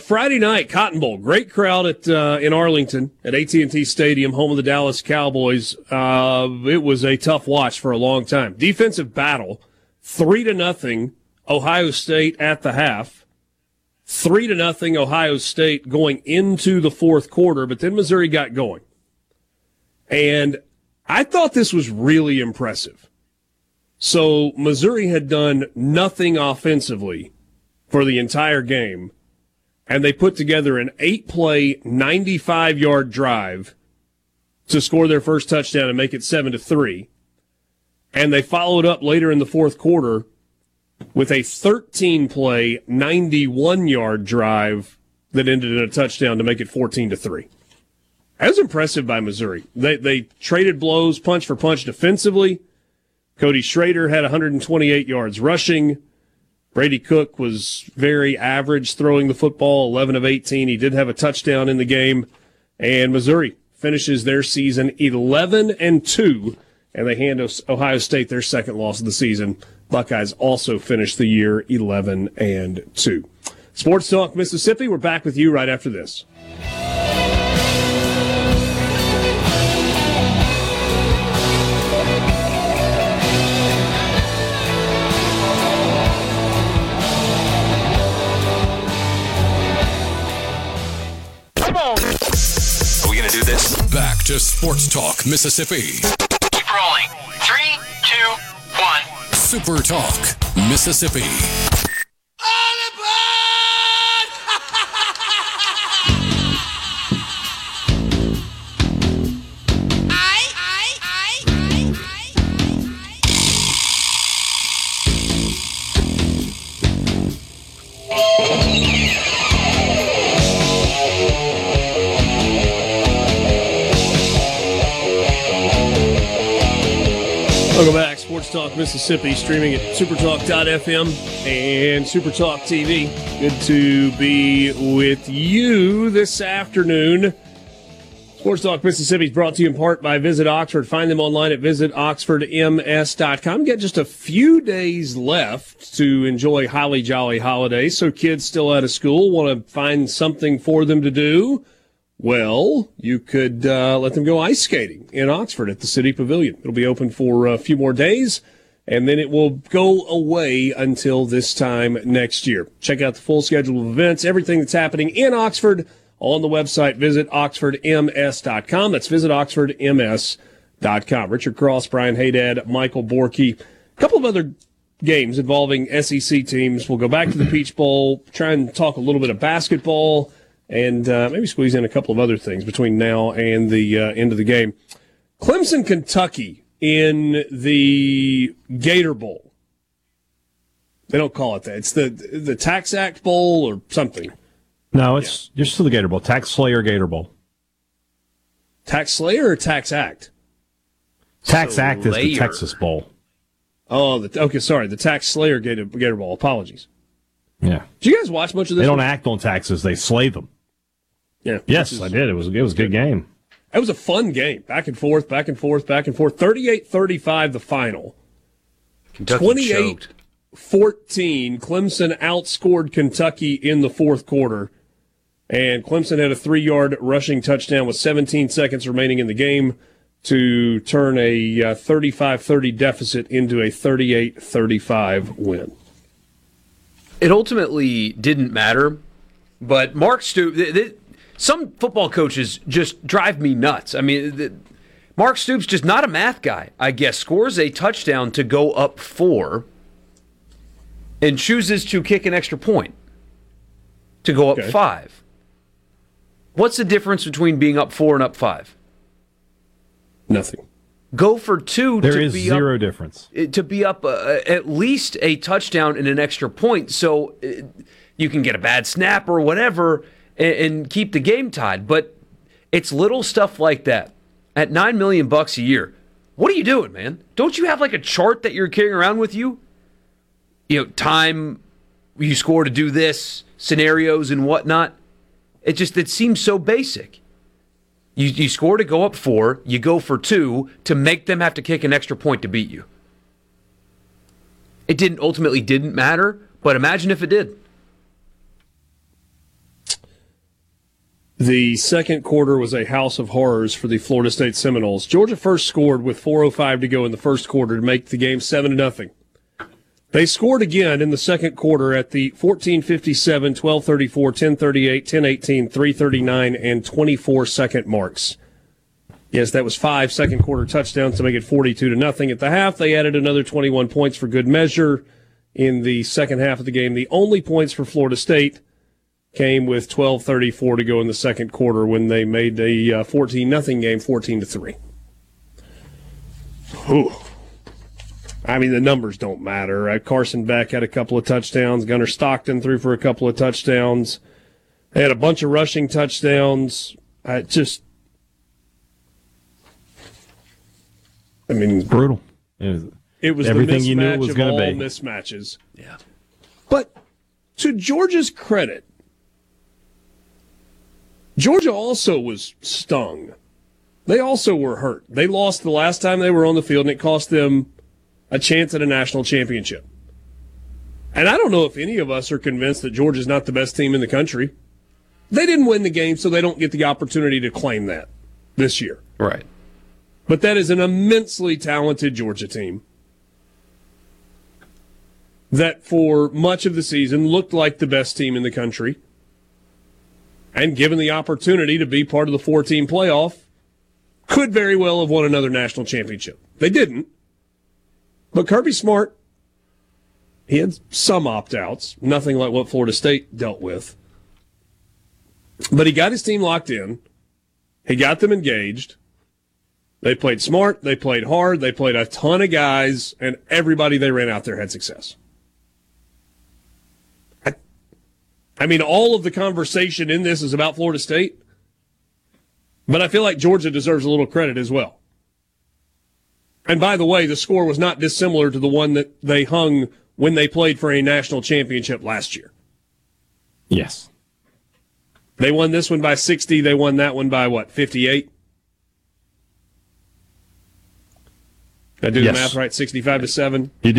Friday night, Cotton Bowl. Great crowd in Arlington at AT&T Stadium, home of the Dallas Cowboys. It was a tough watch for a long time. Defensive battle, 3-0, Ohio State at the half. 3-0, Ohio State going into the fourth quarter, but then Missouri got going. And I thought this was really impressive. So Missouri had done nothing offensively for the entire game, and they put together an 8-play, 95-yard drive to score their first touchdown and make it 7-3. And they followed up later in the fourth quarter with a 13-play, 91-yard drive that ended in a touchdown to make it 14-3. That was impressive by Missouri. They traded blows punch for punch defensively. Cody Schrader had 128 yards rushing. Brady Cook was very average throwing the football, 11 of 18. He did have a touchdown in the game. And Missouri finishes their season 11-2, and they hand Ohio State their second loss of the season. Buckeyes also finished the year 11-2. Sports Talk Mississippi, we're back with you right after this. Back to Sports Talk Mississippi. Keep rolling. 3, 2, 1. Super Talk Mississippi. All aboard! Talk Mississippi, streaming at supertalk.fm and Supertalk TV. Good to be with you this afternoon. Sports Talk Mississippi is brought to you in part by Visit Oxford. Find them online at visitoxfordms.com. Got just a few days left to enjoy holly jolly holidays, so kids still out of school want to find something for them to do. Well, you could let them go ice skating in Oxford at the City Pavilion. It'll be open for a few more days, and then it will go away until this time next year. Check out the full schedule of events, everything that's happening in Oxford on the website, visitoxfordms.com. That's visitoxfordms.com. Richard Cross, Brian Haydad, Michael Borky. A couple of other games involving SEC teams. We'll go back to the Peach Bowl, try and talk a little bit of basketball, and maybe squeeze in a couple of other things between now and the end of the game. Clemson, Kentucky in the Gator Bowl. They don't call it that. It's the Tax Act Bowl or something. No, it's just the Gator Bowl. Tax Slayer Gator Bowl. Tax Slayer or Tax Act? Tax Slayer. Act is the Texas Bowl. Oh, okay, sorry. The Tax Slayer Gator Bowl. Apologies. Yeah. Did you guys watch much of this? They don't act on taxes. They slay them. Yeah. Yes, I did. It was a good game. It was a fun game. Back and forth, back and forth, back and forth. 38-35 the final. Kentucky 28-14. Clemson outscored Kentucky in the fourth quarter. And Clemson had a 3-yard rushing touchdown with 17 seconds remaining in the game to turn a 35-30 deficit into a 38-35 win. It ultimately didn't matter, but Mark Stoops, some football coaches just drive me nuts. I mean, Mark Stoops, just not a math guy, I guess, scores a touchdown to go up 4 and chooses to kick an extra point to go up 5. What's the difference between being up 4 and up 5? Nothing. Go for 2. There is zero difference. To be up at least a touchdown and an extra point, so you can get a bad snap or whatever and keep the game tied. But it's little stuff like that. At $9 million a year, what are you doing, man? Don't you have like a chart that you're carrying around with you? You know, time you score to do this, scenarios and whatnot. It seems so basic. You score to go up 4, you go for 2 to make them have to kick an extra point to beat you. It ultimately didn't matter, but imagine if it did. The second quarter was a house of horrors for the Florida State Seminoles. Georgia first scored with 4:05 to go in the first quarter to make the game 7-0. They scored again in the second quarter at the 14:57, 12:34, 10:38, 10:18, 3:39, and 24-second marks. Yes, that was 5 second-quarter touchdowns to make it 42-0 at the half. They added another 21 points for good measure in the second half of the game. The only points for Florida State came with 12:34 to go in the second quarter when they made the 14-0 game 14-3. Ooh. I mean, the numbers don't matter. Carson Beck had a couple of touchdowns. Gunnar Stockton threw for a couple of touchdowns. They had a bunch of rushing touchdowns. It's brutal. It was everything you knew it was going to be. Mismatches. Yeah. But to Georgia's credit, Georgia also was stung. They also were hurt. They lost the last time they were on the field, and it cost them a chance at a national championship. And I don't know if any of us are convinced that Georgia's not the best team in the country. They didn't win the game, so they don't get the opportunity to claim that this year. Right. But that is an immensely talented Georgia team that for much of the season looked like the best team in the country. And given the opportunity to be part of the 4-team playoff, could very well have won another national championship. They didn't. But Kirby Smart, he had some opt-outs, nothing like what Florida State dealt with. But he got his team locked in. He got them engaged. They played smart. They played hard. They played a ton of guys, and everybody they ran out there had success. I mean, all of the conversation in this is about Florida State, but I feel like Georgia deserves a little credit as well. And by the way, the score was not dissimilar to the one that they hung when they played for a national championship last year. Yes. They won this one by 60. They won that one by, what, 58? Did I do the math right? 65-7? You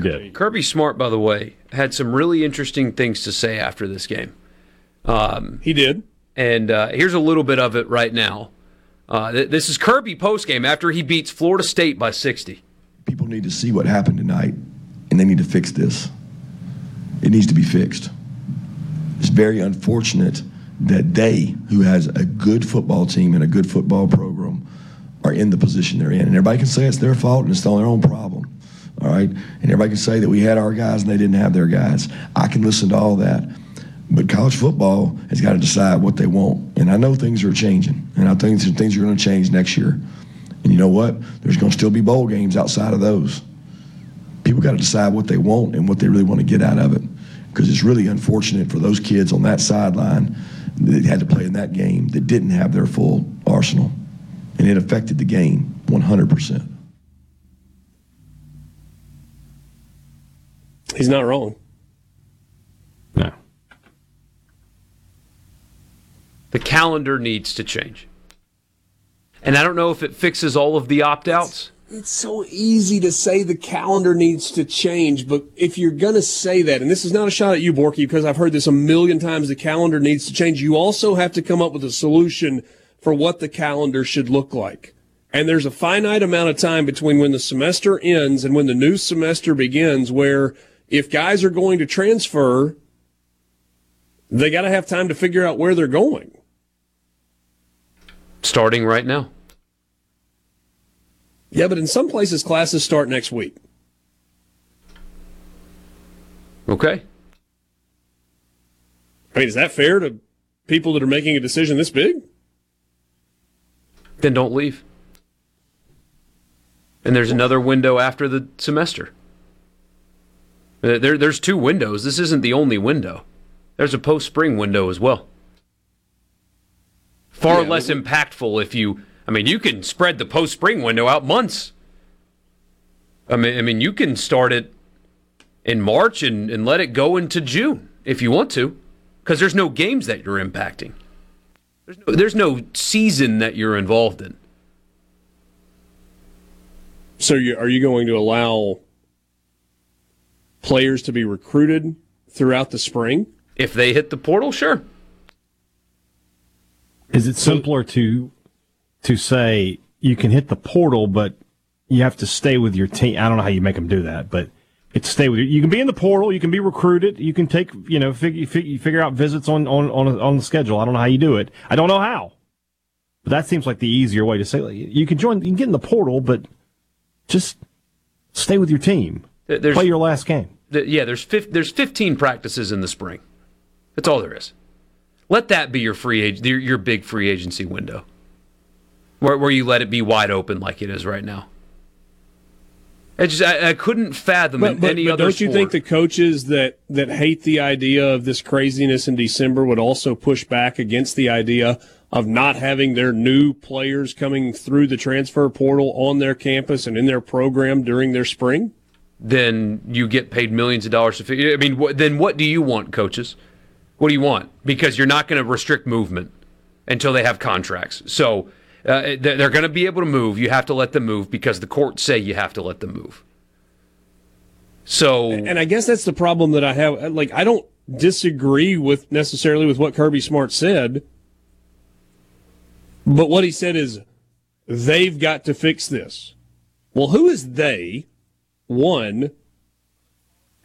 did. Kirby Smart, by the way, had some really interesting things to say after this game. He did. And here's a little bit of it right now. This is Kirby postgame after he beats Florida State by 60. People need to see what happened tonight, and they need to fix this. It needs to be fixed. It's very unfortunate that they, who has a good football team and a good football program, are in the position they're in. And everybody can say it's their fault and it's their own problem. All right? And everybody can say that we had our guys and they didn't have their guys. I can listen to all that. But college football has got to decide what they want. And I know things are changing. And I think things are going to change next year. And you know what? There's going to still be bowl games outside of those. People got to decide what they want and what they really want to get out of it. Because it's really unfortunate for those kids on that sideline that had to play in that game that didn't have their full arsenal. And it affected the game 100%. He's not wrong. No. The calendar needs to change. And I don't know if it fixes all of the opt-outs. It's so easy to say the calendar needs to change, but if you're going to say that, and this is not a shot at you, Borky, because I've heard this a million times, the calendar needs to change. You also have to come up with a solution for what the calendar should look like. And there's a finite amount of time between when the semester ends and when the new semester begins where if guys are going to transfer, they got to have time to figure out where they're going. Starting right now. Yeah, but in some places, classes start next week. Okay. I mean, is that fair to people that are making a decision this big? Then don't leave. And there's another window after the semester. There's two windows. This isn't the only window. There's a post-spring window as well. Far less impactful if you... I mean, you can spread the post-spring window out months. I mean, you can start it in March and let it go into June if you want to, because there's no games that you're impacting. There's no season that you're involved in. So are you going to allow players to be recruited throughout the spring? If they hit the portal, sure. Is it simpler to say you can hit the portal, but you have to stay with your team? I don't know how you make them do that, but it's stay with you. You can be in the portal, you can be recruited, you can take, you know, figure out visits on the schedule. I don't know how you do it. I don't know how, but that seems like the easier way to say, like, you can join, you can get in the portal, but just stay with your team. Play your last game. There's 15 practices in the spring. That's all there is. Let that be your free agent, your big free agency window. Where you let it be wide open like it is right now. I couldn't fathom any other sport. Don't you think the coaches that hate the idea of this craziness in December would also push back against the idea of not having their new players coming through the transfer portal on their campus and in their program during their spring? Then you get paid millions of dollars to figure. I mean, then what do you want, coaches? What do you want? Because you're not going to restrict movement until they have contracts. So... they're going to be able to move. You have to let them move because the courts say you have to let them move. So, and I guess that's the problem that I have. Like, I don't disagree with necessarily with what Kirby Smart said, but what he said is they've got to fix this. Well, who is they? One,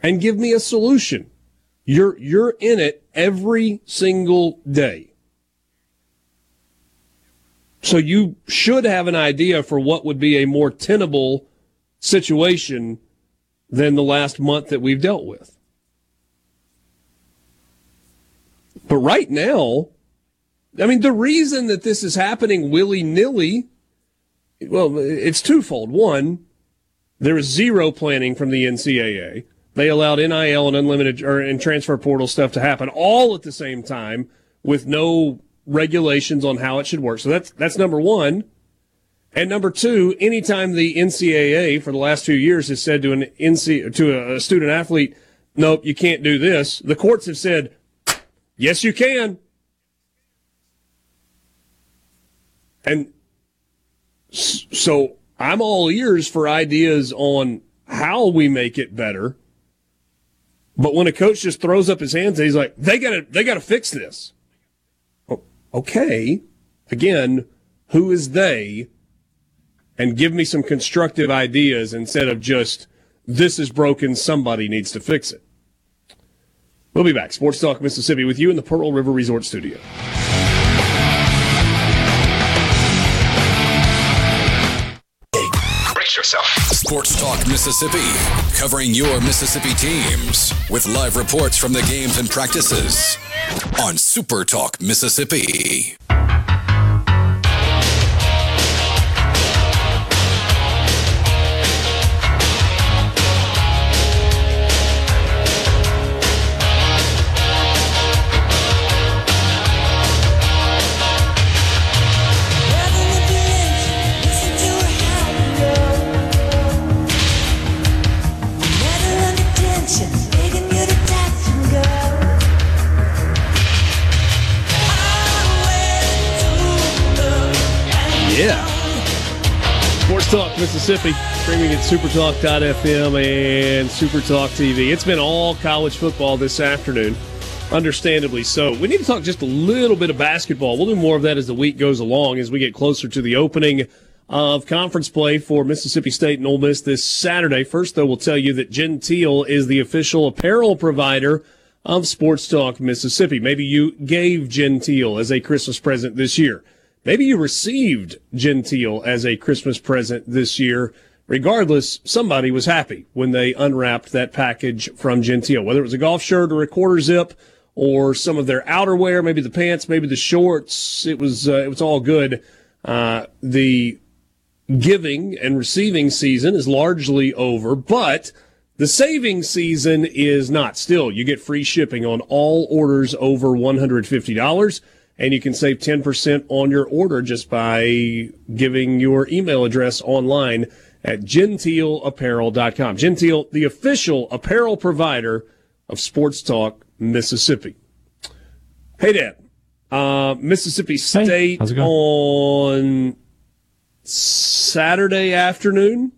and give me a solution. You're in it every single day. So you should have an idea for what would be a more tenable situation than the last month that we've dealt with. But right now, I mean, the reason that this is happening willy-nilly, well, it's twofold. One, there is zero planning from the NCAA. They allowed NIL and unlimited and transfer portal stuff to happen all at the same time with no regulations on how it should work. So that's number one. And number two, anytime the NCAA for the last 2 years has said to a student athlete, nope, you can't do this, the courts have said, yes, you can. And so I'm all ears for ideas on how we make it better. But when a coach just throws up his hands and he's like, they gotta fix this. Oh, okay. Again, who is they? And give me some constructive ideas instead of just, this is broken, somebody needs to fix it. We'll be back. Sports Talk Mississippi with you in the Pearl River Resort Studio. Yourself. Sports Talk Mississippi, covering your Mississippi teams with live reports from the games and practices on Super Talk Mississippi. Talk Mississippi, streaming at supertalk.fm and Supertalk TV. It's been all college football this afternoon, understandably so. We need to talk just a little bit of basketball. We'll do more of that as the week goes along, as we get closer to the opening of conference play for Mississippi State and Ole Miss this Saturday. First, though, we'll tell you that Genteel is the official apparel provider of Sports Talk Mississippi. Maybe you gave Genteel as a Christmas present this year. Maybe you received Genteel as a Christmas present this year. Regardless, somebody was happy when they unwrapped that package from Genteel, whether it was a golf shirt or a quarter zip or some of their outerwear, maybe the pants, maybe the shorts. It was all good. The giving and receiving season is largely over, but the saving season is not. Still, you get free shipping on all orders over $150. And you can save 10% on your order just by giving your email address online at genteelapparel.com. Genteel, the official apparel provider of Sports Talk Mississippi. Hey, Dad. Mississippi State on Sunday afternoon.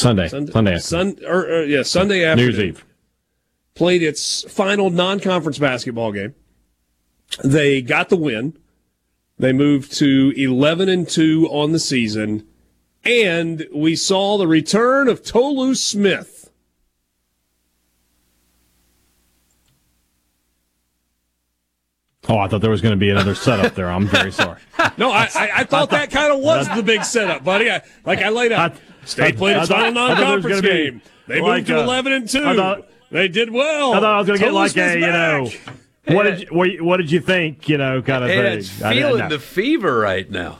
New Year's Eve. Played its final non-conference basketball game. They got the win. They moved to 11-2 on the season. And we saw the return of Tolu Smith. Oh, I thought there was going to be another setup there. I'm very sorry. No, I thought that kind of was the big setup, buddy. I laid out. State played its final non-conference game. They moved to 11-2. They did well. I thought I was going to get what did you think? You know, kind of thing. It's feeling the fever right now.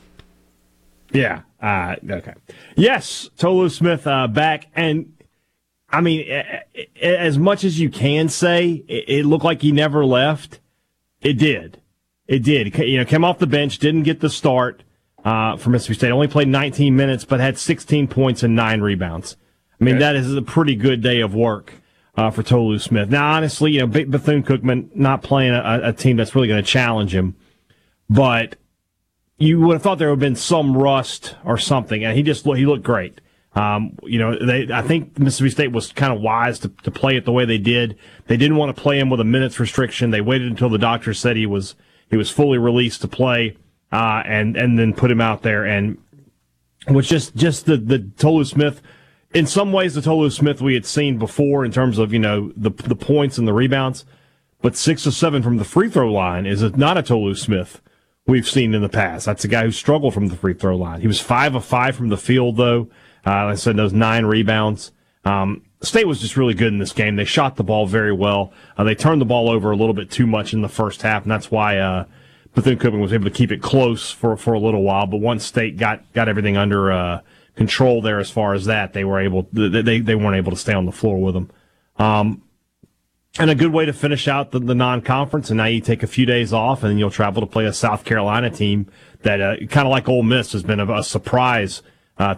Yeah. Okay. Yes, Tolu Smith back, and I mean, as much as you can say, it looked like he never left. It did. You know, came off the bench, didn't get the start for Mississippi State. Only played 19 minutes, but had 16 points and 9 rebounds. I mean, that is a pretty good day of work for Tolu Smith. Now, honestly, you know, Bethune-Cookman not playing a team that's really going to challenge him, but you would have thought there would have been some rust or something, and he looked great. You know, I think Mississippi State was kind of wise to play it the way they did. They didn't want to play him with a minutes restriction. They waited until the doctor said he was fully released to play, and then put him out there, and it was just the Tolu Smith. In some ways, the Tolu Smith we had seen before in terms of, you know, the points and the rebounds, but 6 of 7 from the free throw line is not a Tolu Smith we've seen in the past. That's a guy who struggled from the free throw line. He was 5 of 5 from the field, though. Like I said, those 9 rebounds. State was just really good in this game. They shot the ball very well. They turned the ball over a little bit too much in the first half, and that's why Bethune-Cookman was able to keep it close for a little while. But once State got everything under control there, as far as that, they weren't able to stay on the floor with them. And a good way to finish out the non-conference, and now you take a few days off, and you'll travel to play a South Carolina team that, kind of like Ole Miss, has been a surprise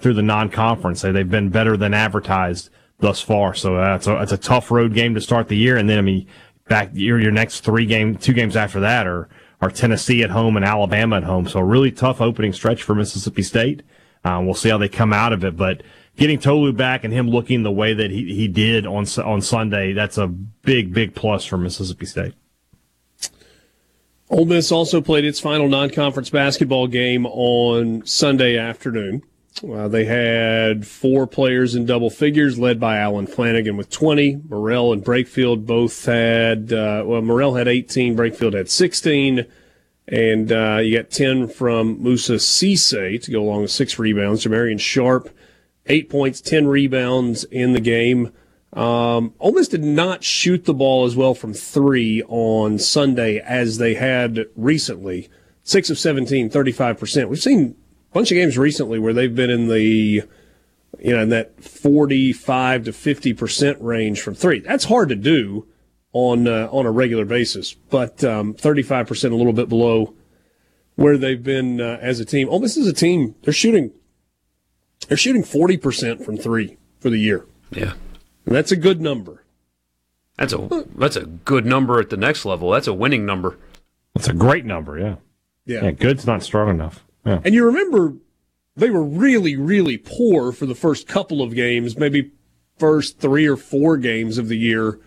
through the non-conference. They've been better than advertised thus far, so it's a tough road game to start the year. And then, I mean, back your next two games after that are Tennessee at home and Alabama at home. So a really tough opening stretch for Mississippi State. We'll see how they come out of it, but getting Tolu back and him looking the way that he did on Sunday, that's a big, big plus for Mississippi State. Ole Miss also played its final non-conference basketball game on Sunday afternoon. They had four players in double figures, led by Allen Flanagan with 20. Morrell and Brakefield both had, Morrell had 18, Brakefield had 16. And you got 10 from Musa Cisse to go along with 6 rebounds. Jamarian Sharp, 8 points, 10 rebounds in the game. Ole Miss did not shoot the ball as well from 3 on Sunday as they had recently. 6 of 17, 35%. We've seen a bunch of games recently where they've been in the, in that 45 to 50% range from 3. That's hard to do on a regular basis, but 35%, a little bit below where they've been as a team. Ole Miss is a team, they're shooting 40% from 3 for the year. Yeah, and that's a good number. That's a good number at the next level. That's a winning number. That's a great number. Yeah. Good's not strong enough. Yeah. And you remember they were really, really poor for the first couple of games, maybe first 3 or 4 games of the year.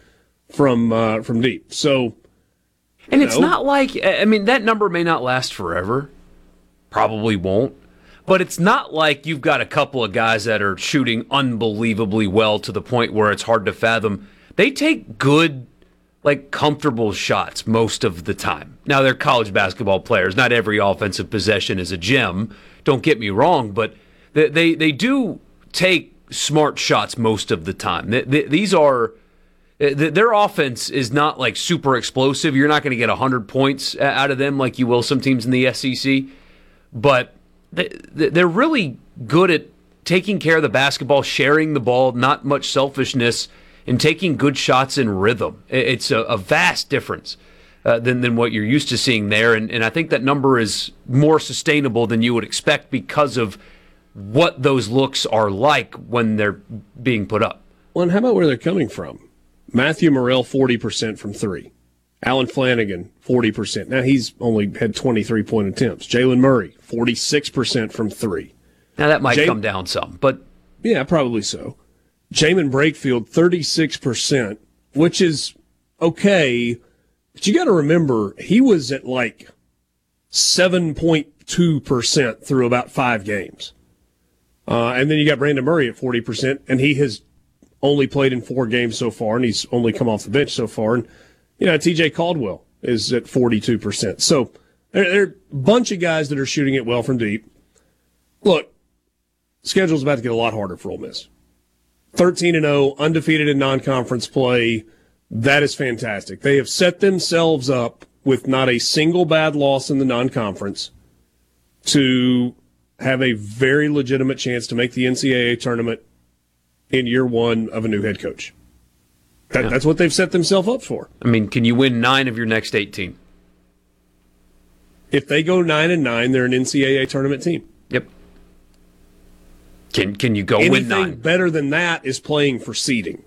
From deep, so. And it's not like, I mean, that number may not last forever, probably won't, but it's not like you've got a couple of guys that are shooting unbelievably well to the point where it's hard to fathom. They take good, comfortable shots most of the time. Now, they're college basketball players. Not every offensive possession is a gem. Don't get me wrong, but they do take smart shots most of the time. These are. Their offense is not super explosive. You're not going to get 100 points out of them like you will some teams in the SEC. But they're really good at taking care of the basketball, sharing the ball, not much selfishness, and taking good shots in rhythm. It's a vast difference than what you're used to seeing there. And I think that number is more sustainable than you would expect because of what those looks are like when they're being put up. Well, and how about where they're coming from? Matthew Morrell, 40% from 3. Allen Flanagan, 40%. Now, he's only had 23-point attempts. Jalen Murray, 46% from 3. Now, that might come down some, but... Yeah, probably so. Jamin Brakefield, 36%, which is okay, but you got to remember, he was at 7.2% through about 5 games. And then you got Brandon Murray at 40%, and he has... only played in 4 games so far, and he's only come off the bench so far. And, T.J. Caldwell is at 42%. So there are a bunch of guys that are shooting it well from deep. Look, schedule's about to get a lot harder for Ole Miss. 13-0, undefeated in non-conference play. That is fantastic. They have set themselves up with not a single bad loss in the non-conference to have a very legitimate chance to make the NCAA tournament in year 1 of a new head coach. That's what they've set themselves up for. I mean, can you win 9 of your next 18? If they go 9-9, they're an NCAA tournament team. Yep. Can you go win 9? Anything better than that is playing for seeding.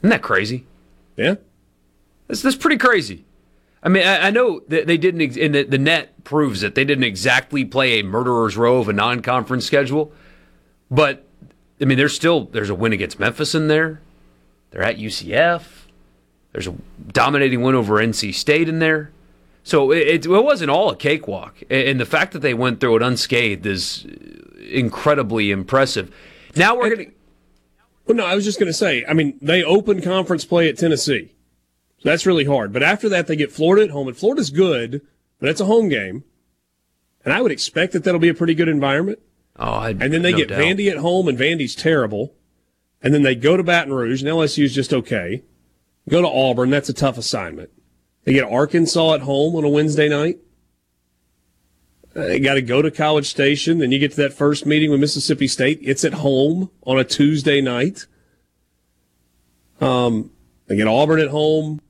Isn't that crazy? Yeah. That's pretty crazy. I mean, I know that they didn't, and the net proves it, they didn't exactly play a murderer's row of a non-conference schedule, but I mean, there's a win against Memphis in there. They're at UCF. There's a dominating win over NC State in there. So it wasn't all a cakewalk. And the fact that they went through it unscathed is incredibly impressive. Now we're going to... Well, no, I was just going to say, I mean, they opened conference play at Tennessee. So that's really hard. But after that, they get Florida at home. And Florida's good, but it's a home game. And I would expect that'll be a pretty good environment. And then they get Vandy at home, and Vandy's terrible. And then they go to Baton Rouge, and LSU's just okay. Go to Auburn, that's a tough assignment. They get Arkansas at home on a Wednesday night. They got to go to College Station. Then you get to that first meeting with Mississippi State. It's at home on a Tuesday night. They get Auburn at home.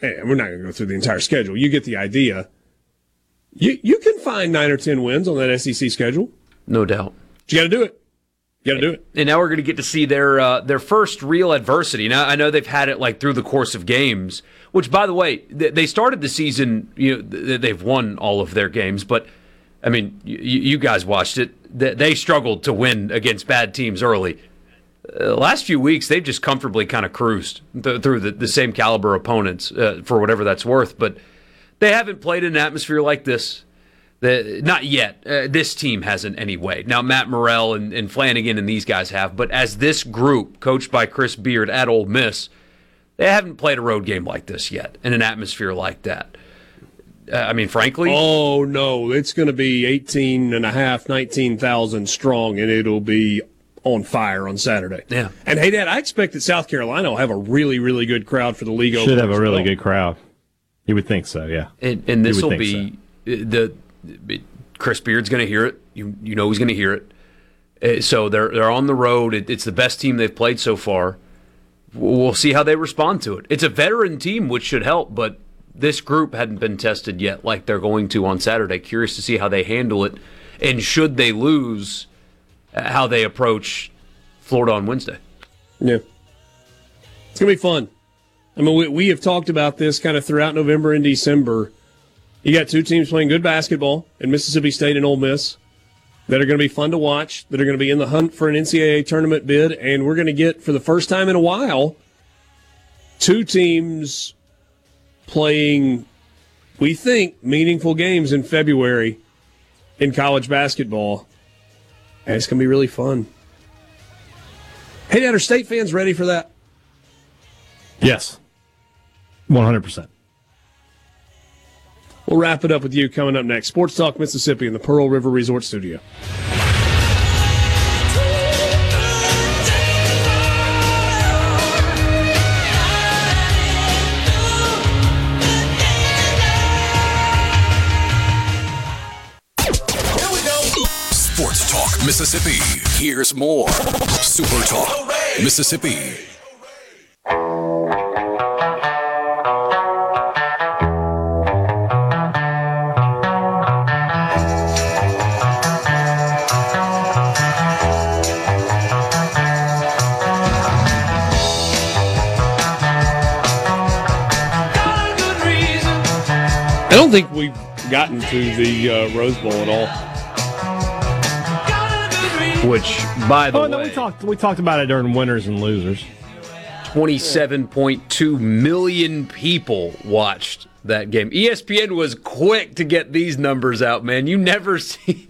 Hey, we're not going to go through the entire schedule. You get the idea. You can find 9 or 10 wins on that SEC schedule. No doubt. But you got to do it. You got to do it. And now we're going to get to see their first real adversity. Now, I know they've had it like through the course of games, which, by the way, they started the season, you know, they've won all of their games. But, I mean, you guys watched it. They struggled to win against bad teams early. The last few weeks, they've just comfortably kind of cruised through the same caliber opponents, for whatever that's worth. But they haven't played in an atmosphere like this. Not yet. This team hasn't anyway. Now, Matt Morrell and Flanagan and these guys have, but as this group, coached by Chris Beard at Ole Miss, they haven't played a road game like this yet in an atmosphere like that. I mean, frankly... Oh, no. It's going to be 18,500, 19,000 strong, and it'll be on fire on Saturday. Yeah. And, hey, Dad, I expect that South Carolina will have a really, really good crowd for the league. Should have a really good crowd. You would think so, yeah. And this will be... So. Chris Beard's going to hear it. You know he's going to hear it. So they're on the road. It's the best team they've played so far. We'll see how they respond to it. It's a veteran team, which should help, but this group hadn't been tested yet like they're going to on Saturday. Curious to see how they handle it, and should they lose, how they approach Florida on Wednesday. Yeah. It's going to be fun. I mean, we have talked about this kind of throughout November and December. You got two teams playing good basketball in Mississippi State and Ole Miss that are going to be fun to watch, that are going to be in the hunt for an NCAA tournament bid, and we're going to get, for the first time in a while, two teams playing, we think, meaningful games in February in college basketball. And it's going to be really fun. Hey, Dad, are State fans ready for that? Yes, 100%. We'll wrap it up with you coming up next. Sports Talk Mississippi in the Pearl River Resort Studio. Here we go. Sports Talk Mississippi. Here's more Super Talk Mississippi. I don't think we've gotten to the Rose Bowl at all. Which, by the way... No, we talked about it during winners and losers. 27.2 million people watched that game. ESPN was quick to get these numbers out, man. You never see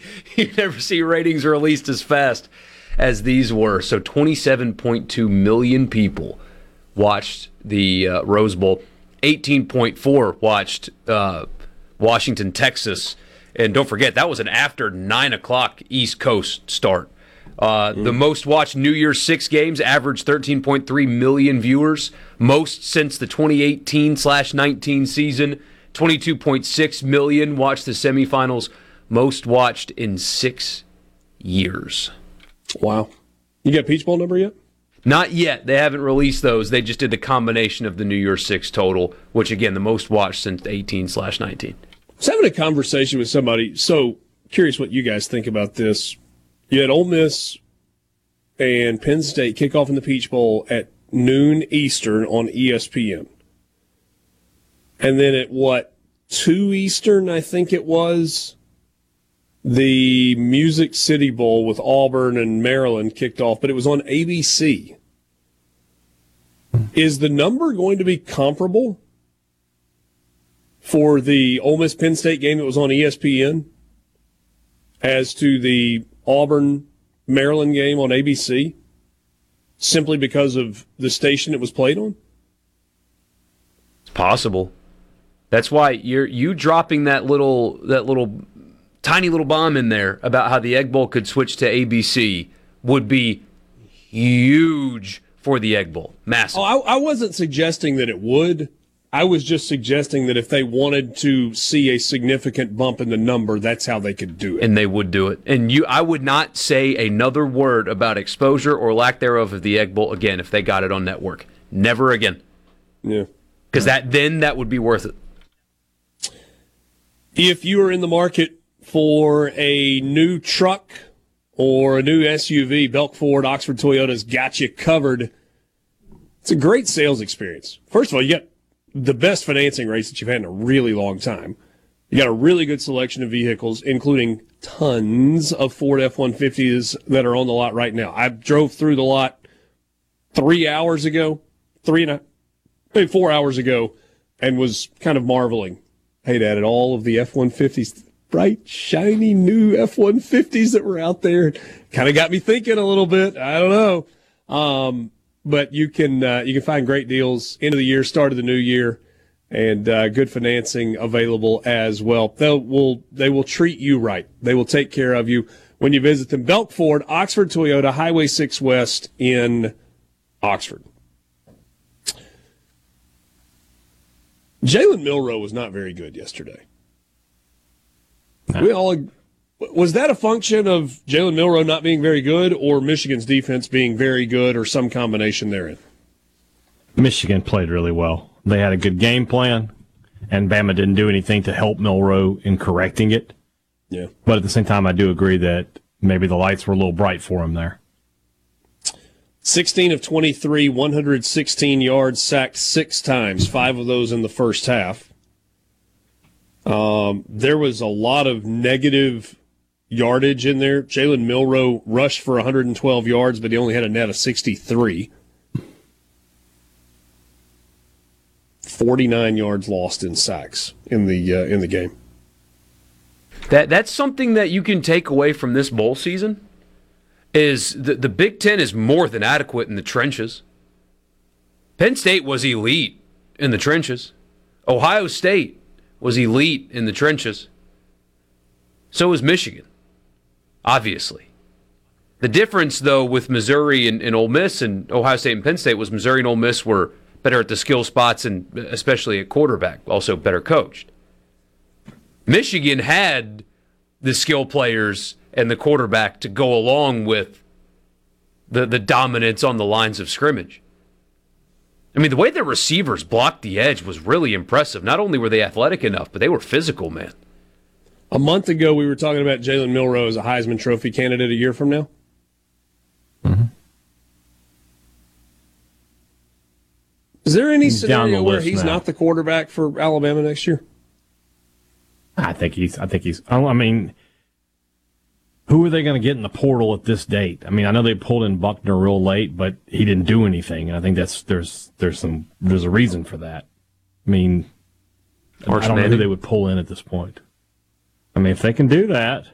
ratings released as fast as these were. So 27.2 million people watched the Rose Bowl. 18.4 watched Washington, Texas. And don't forget, that was an after 9 o'clock East Coast start. The most-watched New Year's 6 games averaged 13.3 million viewers, most since the 2018/19 season. 22.6 million watched the semifinals, most watched in 6 years. Wow. You got Peach Bowl number yet? Not yet. They haven't released those. They just did the combination of the New Year's 6 total, which, again, the most watched since 18/19. I was having a conversation with somebody. So, curious what you guys think about this. You had Ole Miss and Penn State kick off in the Peach Bowl at noon Eastern on ESPN. And then at, 2 Eastern, I think it was, the Music City Bowl with Auburn and Maryland kicked off, but it was on ABC. Is the number going to be comparable for the Ole Miss Penn State game that was on ESPN as to the Auburn Maryland game on ABC, simply because of the station it was played on? It's possible. That's why you dropping that little tiny little bomb in there about how the Egg Bowl could switch to ABC would be huge for the Egg Bowl. Massive. Oh, I wasn't suggesting that it would. I was just suggesting that if they wanted to see a significant bump in the number, that's how they could do it. And they would do it. And I would not say another word about exposure or lack thereof of the Egg Bowl again if they got it on network. Never again. Yeah. Because that would be worth it. If you are in the market for a new truck or a new SUV, Belk Ford, Oxford Toyota's got you covered. It's a great sales experience. First of all, you got the best financing rates that you've had in a really long time. You got a really good selection of vehicles, including tons of Ford F-150s that are on the lot right now. I drove through the lot 3 hours ago, maybe 4 hours ago, and was kind of marveling. Hey, Dad, at all of the F-150s, bright, shiny, new F-150s that were out there. Kind of got me thinking a little bit. I don't know. But you can find great deals end of the year, start of the new year. And good financing available as well. They will treat you right. They will take care of you when you visit them. Belk Ford, Oxford Toyota, Highway 6 West in Oxford. Jalen Milroe was not very good yesterday. No. Was that a function of Jalen Milroe not being very good, or Michigan's defense being very good, or some combination therein? Michigan played really well. They had a good game plan, and Bama didn't do anything to help Milroe in correcting it. Yeah. But at the same time, I do agree that maybe the lights were a little bright for him there. 16 of 23, 116 yards, sacked six times, five of those in the first half. There was a lot of negative yardage in there. Jalen Milroe rushed for 112 yards, but he only had a net of 63. 49 yards lost in sacks in the game. That's something that you can take away from this bowl season is the Big Ten is more than adequate in the trenches. Penn State was elite in the trenches. Ohio State was elite in the trenches. So was Michigan, obviously. The difference, though, with Missouri and Ole Miss and Ohio State and Penn State was Missouri and Ole Miss were better at the skill spots, and especially at quarterback, also better coached. Michigan had the skill players and the quarterback to go along with the dominance on the lines of scrimmage. I mean, the way their receivers blocked the edge was really impressive. Not only were they athletic enough, but they were physical, man. A month ago, we were talking about Jalen Milroe as a Heisman Trophy candidate a year from now. Is there any scenario where he's not the quarterback for Alabama next year? I think he's. I mean, who are they going to get in the portal at this date? I mean, I know they pulled in Buckner real late, but he didn't do anything, and I think there's a reason for that. I mean, I don't know who they would pull in at this point. I mean, if they can do that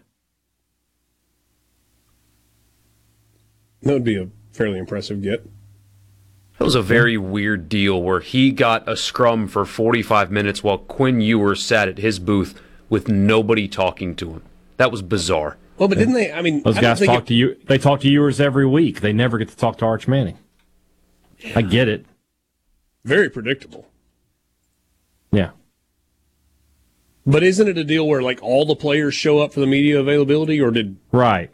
would be a fairly impressive get. That was a very weird deal where he got a scrum for 45 minutes while Quinn Ewers sat at his booth with nobody talking to him. That was bizarre. Well, but didn't they? I mean, those guys talk to you. They talk to Ewers every week. They never get to talk to Arch Manning. Yeah. I get it. Very predictable. Yeah. But isn't it a deal where like all the players show up for the media availability, or did right?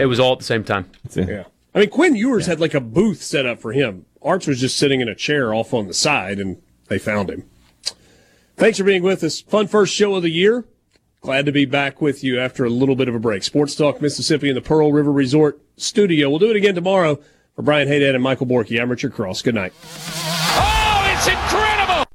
It was all at the same time. Yeah. I mean, Quinn Ewers had like a booth set up for him. Arch was just sitting in a chair off on the side, and they found him. Thanks for being with us. Fun first show of the year. Glad to be back with you after a little bit of a break. Sports Talk Mississippi in the Pearl River Resort studio. We'll do it again tomorrow. For Brian Haydad and Michael Borky, I'm Richard Cross. Good night. Oh, it's incredible!